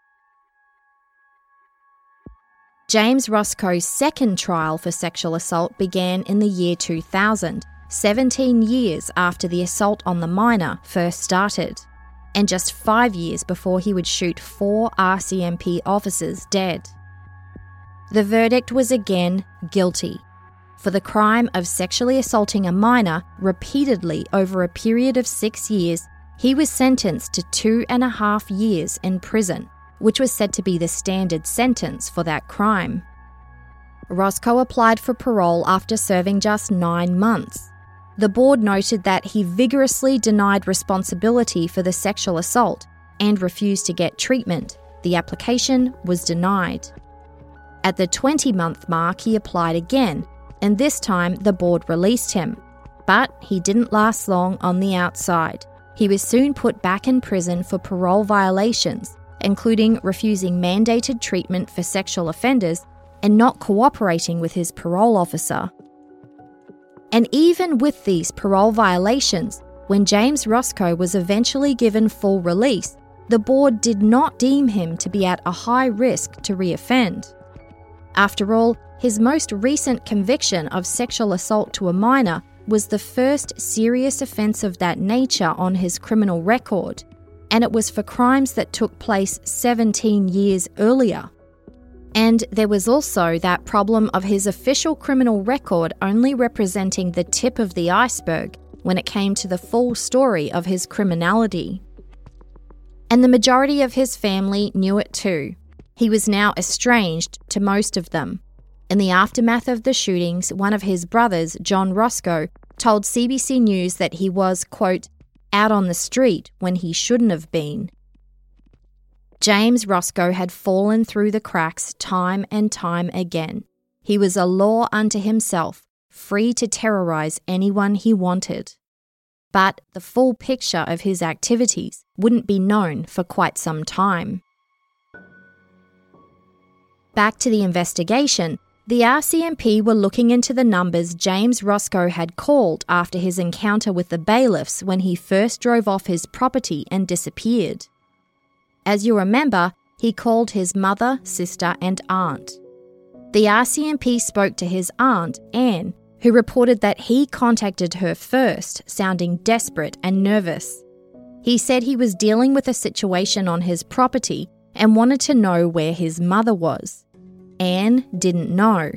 James Roszko's second trial for sexual assault began in the year 2000, 17 years after the assault on the minor first started, and just 5 years before he would shoot 4 RCMP officers dead. The verdict was again guilty for the crime of sexually assaulting a minor repeatedly over a period of 6 years. He was sentenced to 2.5 years in prison, which was said to be the standard sentence for that crime. Roszko applied for parole after serving just 9 months. The board noted that he vigorously denied responsibility for the sexual assault and refused to get treatment. The application was denied. At the 20-month mark, he applied again, and this time the board released him. But he didn't last long on the outside. He was soon put back in prison for parole violations, including refusing mandated treatment for sexual offenders and not cooperating with his parole officer. And even with these parole violations, when James Roszko was eventually given full release, the board did not deem him to be at a high risk to reoffend. After all, his most recent conviction of sexual assault to a minor was the first serious offence of that nature on his criminal record, and it was for crimes that took place 17 years earlier. And there was also that problem of his official criminal record only representing the tip of the iceberg when it came to the full story of his criminality. And the majority of his family knew it too. He was now estranged to most of them. In the aftermath of the shootings, one of his brothers, John Roszko, told CBC News that he was, quote, out on the street when he shouldn't have been. James Roszko had fallen through the cracks time and time again. He was a law unto himself, free to terrorise anyone he wanted. But the full picture of his activities wouldn't be known for quite some time. Back to the investigation, the RCMP were looking into the numbers James Roszko had called after his encounter with the bailiffs when he first drove off his property and disappeared. As you remember, he called his mother, sister and aunt. The RCMP spoke to his aunt, Anne, who reported that he contacted her first, sounding desperate and nervous. He said he was dealing with a situation on his property and wanted to know where his mother was. Anne didn't know.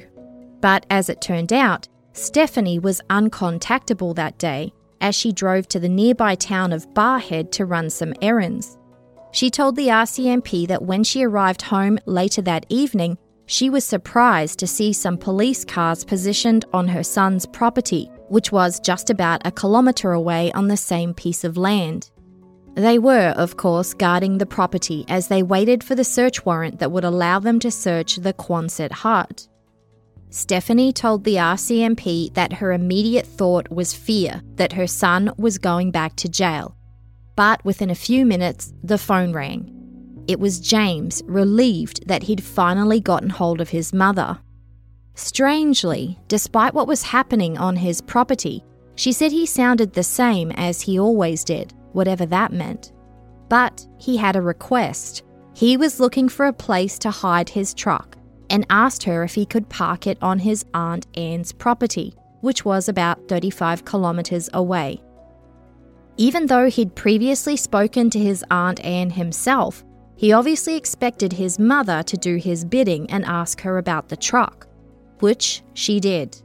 But as it turned out, Stephanie was uncontactable that day as she drove to the nearby town of Barrhead to run some errands. She told the RCMP that when she arrived home later that evening, she was surprised to see some police cars positioned on her son's property, which was just about a kilometre away on the same piece of land. They were, of course, guarding the property as they waited for the search warrant that would allow them to search the Quonset Hut. Stephanie told the RCMP that her immediate thought was fear that her son was going back to jail. But within a few minutes, the phone rang. It was James, relieved that he'd finally gotten hold of his mother. Strangely, despite what was happening on his property, she said he sounded the same as he always did, whatever that meant. But he had a request. He was looking for a place to hide his truck and asked her if he could park it on his Aunt Anne's property, which was about 35 kilometres away. Even though he'd previously spoken to his Aunt Anne himself, he obviously expected his mother to do his bidding and ask her about the truck, which she did.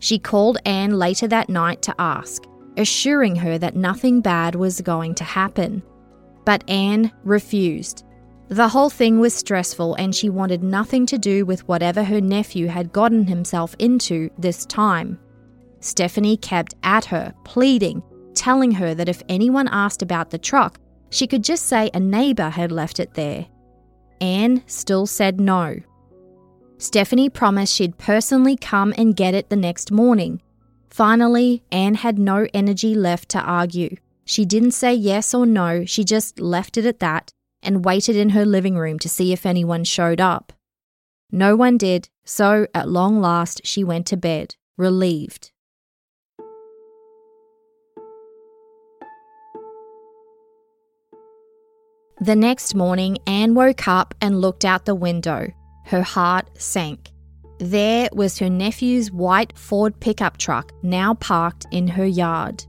She called Anne later that night to ask, assuring her that nothing bad was going to happen. But Anne refused. The whole thing was stressful and she wanted nothing to do with whatever her nephew had gotten himself into this time. Stephanie kept at her, pleading, telling her that if anyone asked about the truck, she could just say a neighbour had left it there. Anne still said no. Stephanie promised she'd personally come and get it the next morning. Finally, Anne had no energy left to argue. She didn't say yes or no, she just left it at that and waited in her living room to see if anyone showed up. No one did, so at long last she went to bed, relieved. The next morning, Anne woke up and looked out the window. Her heart sank. There was her nephew's white Ford pickup truck, now parked in her yard.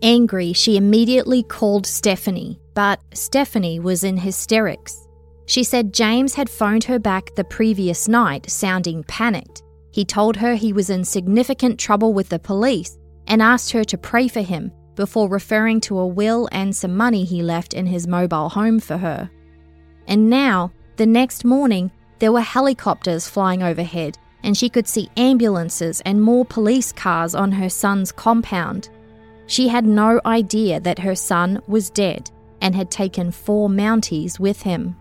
Angry, she immediately called Stephanie, but Stephanie was in hysterics. She said James had phoned her back the previous night, sounding panicked. He told her he was in significant trouble with the police and asked her to pray for him before referring to a will and some money he left in his mobile home for her. And now, the next morning, there were helicopters flying overhead and she could see ambulances and more police cars on her son's compound. She had no idea that her son was dead and had taken 4 Mounties with him.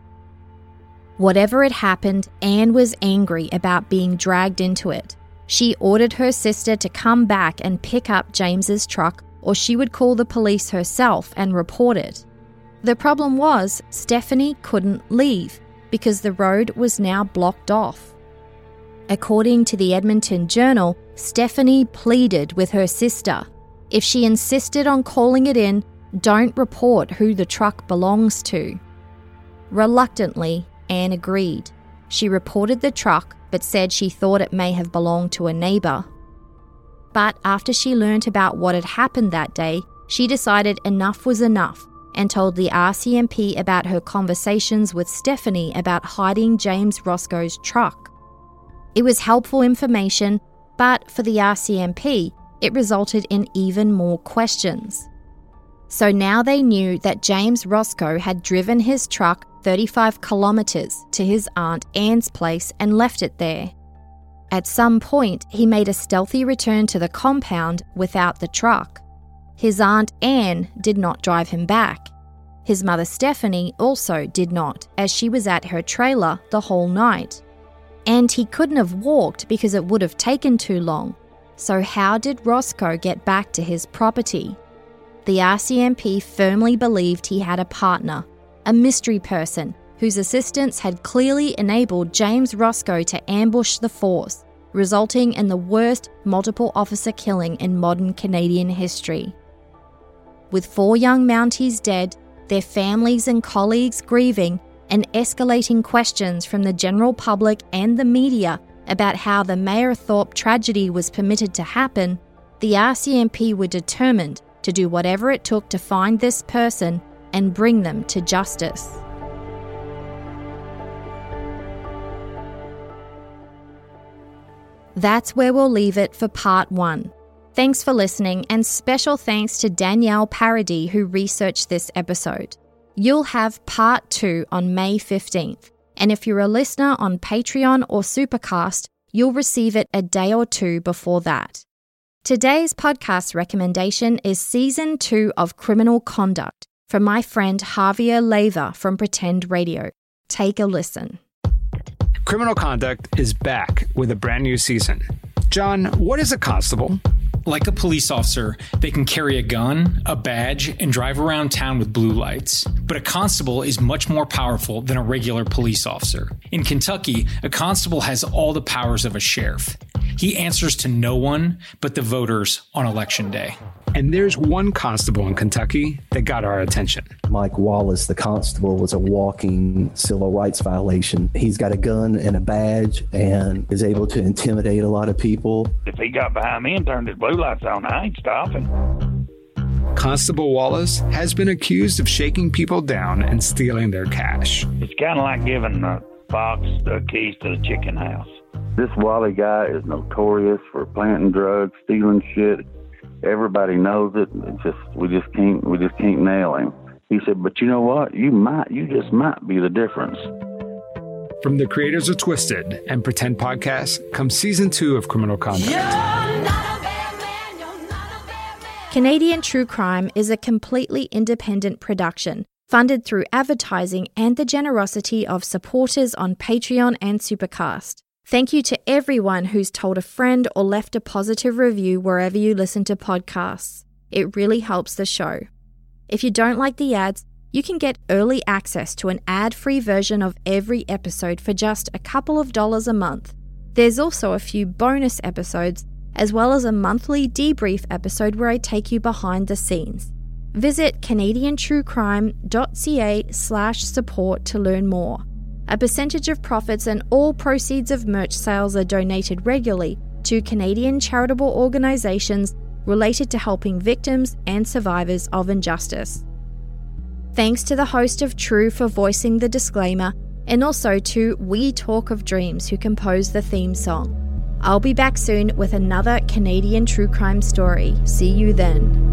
Whatever had happened, Anne was angry about being dragged into it. She ordered her sister to come back and pick up James's truck, or she would call the police herself and report it. The problem was, Stephanie couldn't leave because the road was now blocked off. According to the Edmonton Journal, Stephanie pleaded with her sister. If she insisted on calling it in, don't report who the truck belongs to. Reluctantly, Anne agreed. She reported the truck, but said she thought it may have belonged to a neighbour. But after she learnt about what had happened that day, she decided enough was enough and told the RCMP about her conversations with Stephanie about hiding James Roszko's truck. It was helpful information, but for the RCMP, it resulted in even more questions. So now they knew that James Roszko had driven his truck 35 kilometres to his Aunt Anne's place and left it there. At some point, he made a stealthy return to the compound without the truck. His Aunt Anne did not drive him back. His mother Stephanie also did not, as she was at her trailer the whole night. And he couldn't have walked because it would have taken too long. So how did Roszko get back to his property? The RCMP firmly believed he had a partner, a mystery person whose assistance had clearly enabled James Roszko to ambush the force, resulting in the worst multiple officer killing in modern Canadian history. With 4 young Mounties dead, their families and colleagues grieving, and escalating questions from the general public and the media about how the Mayerthorpe tragedy was permitted to happen, the RCMP were determined to do whatever it took to find this person and bring them to justice. That's where we'll leave it for part 1. Thanks for listening, and special thanks to Danielle Paradis who researched this episode. You'll have part 2 on May 15th, and if you're a listener on Patreon or Supercast, you'll receive it a day or 2 before that. Today's podcast recommendation is Season 2 of Criminal Conduct, from my friend Javier Leyva from Pretend Radio. Take a listen. Criminal Conduct is back with a brand new season. John, what is a constable? Like a police officer, they can carry a gun, a badge, and drive around town with blue lights. But a constable is much more powerful than a regular police officer. In Kentucky, a constable has all the powers of a sheriff. He answers to no one but the voters on election day. And there's one constable in Kentucky that got our attention. Mike Wallace, the constable, was a walking civil rights violation. He's got a gun and a badge and is able to intimidate a lot of people. If he got behind me and turned his blue lights on, I ain't stopping. Constable Wallace has been accused of shaking people down and stealing their cash. It's kind of like giving the fox the keys to the chicken house. This Wally guy is notorious for planting drugs, stealing shit. Everybody knows it. It's just we just can't nail him. He said, but you know what? You just might be the difference. From the creators of Twisted and Pretend Podcast comes Season 2 of Criminal Conduct. Canadian True Crime is a completely independent production, funded through advertising and the generosity of supporters on Patreon and Supercast. Thank you to everyone who's told a friend or left a positive review wherever you listen to podcasts. It really helps the show. If you don't like the ads, you can get early access to an ad-free version of every episode for just a couple of dollars a month. There's also a few bonus episodes, as well as a monthly debrief episode where I take you behind the scenes. Visit canadiantruecrime.ca/support to learn more. A percentage of profits and all proceeds of merch sales are donated regularly to Canadian charitable organisations related to helping victims and survivors of injustice. Thanks to the host of True for voicing the disclaimer, and also to We Talk of Dreams, who composed the theme song. I'll be back soon with another Canadian true crime story. See you then.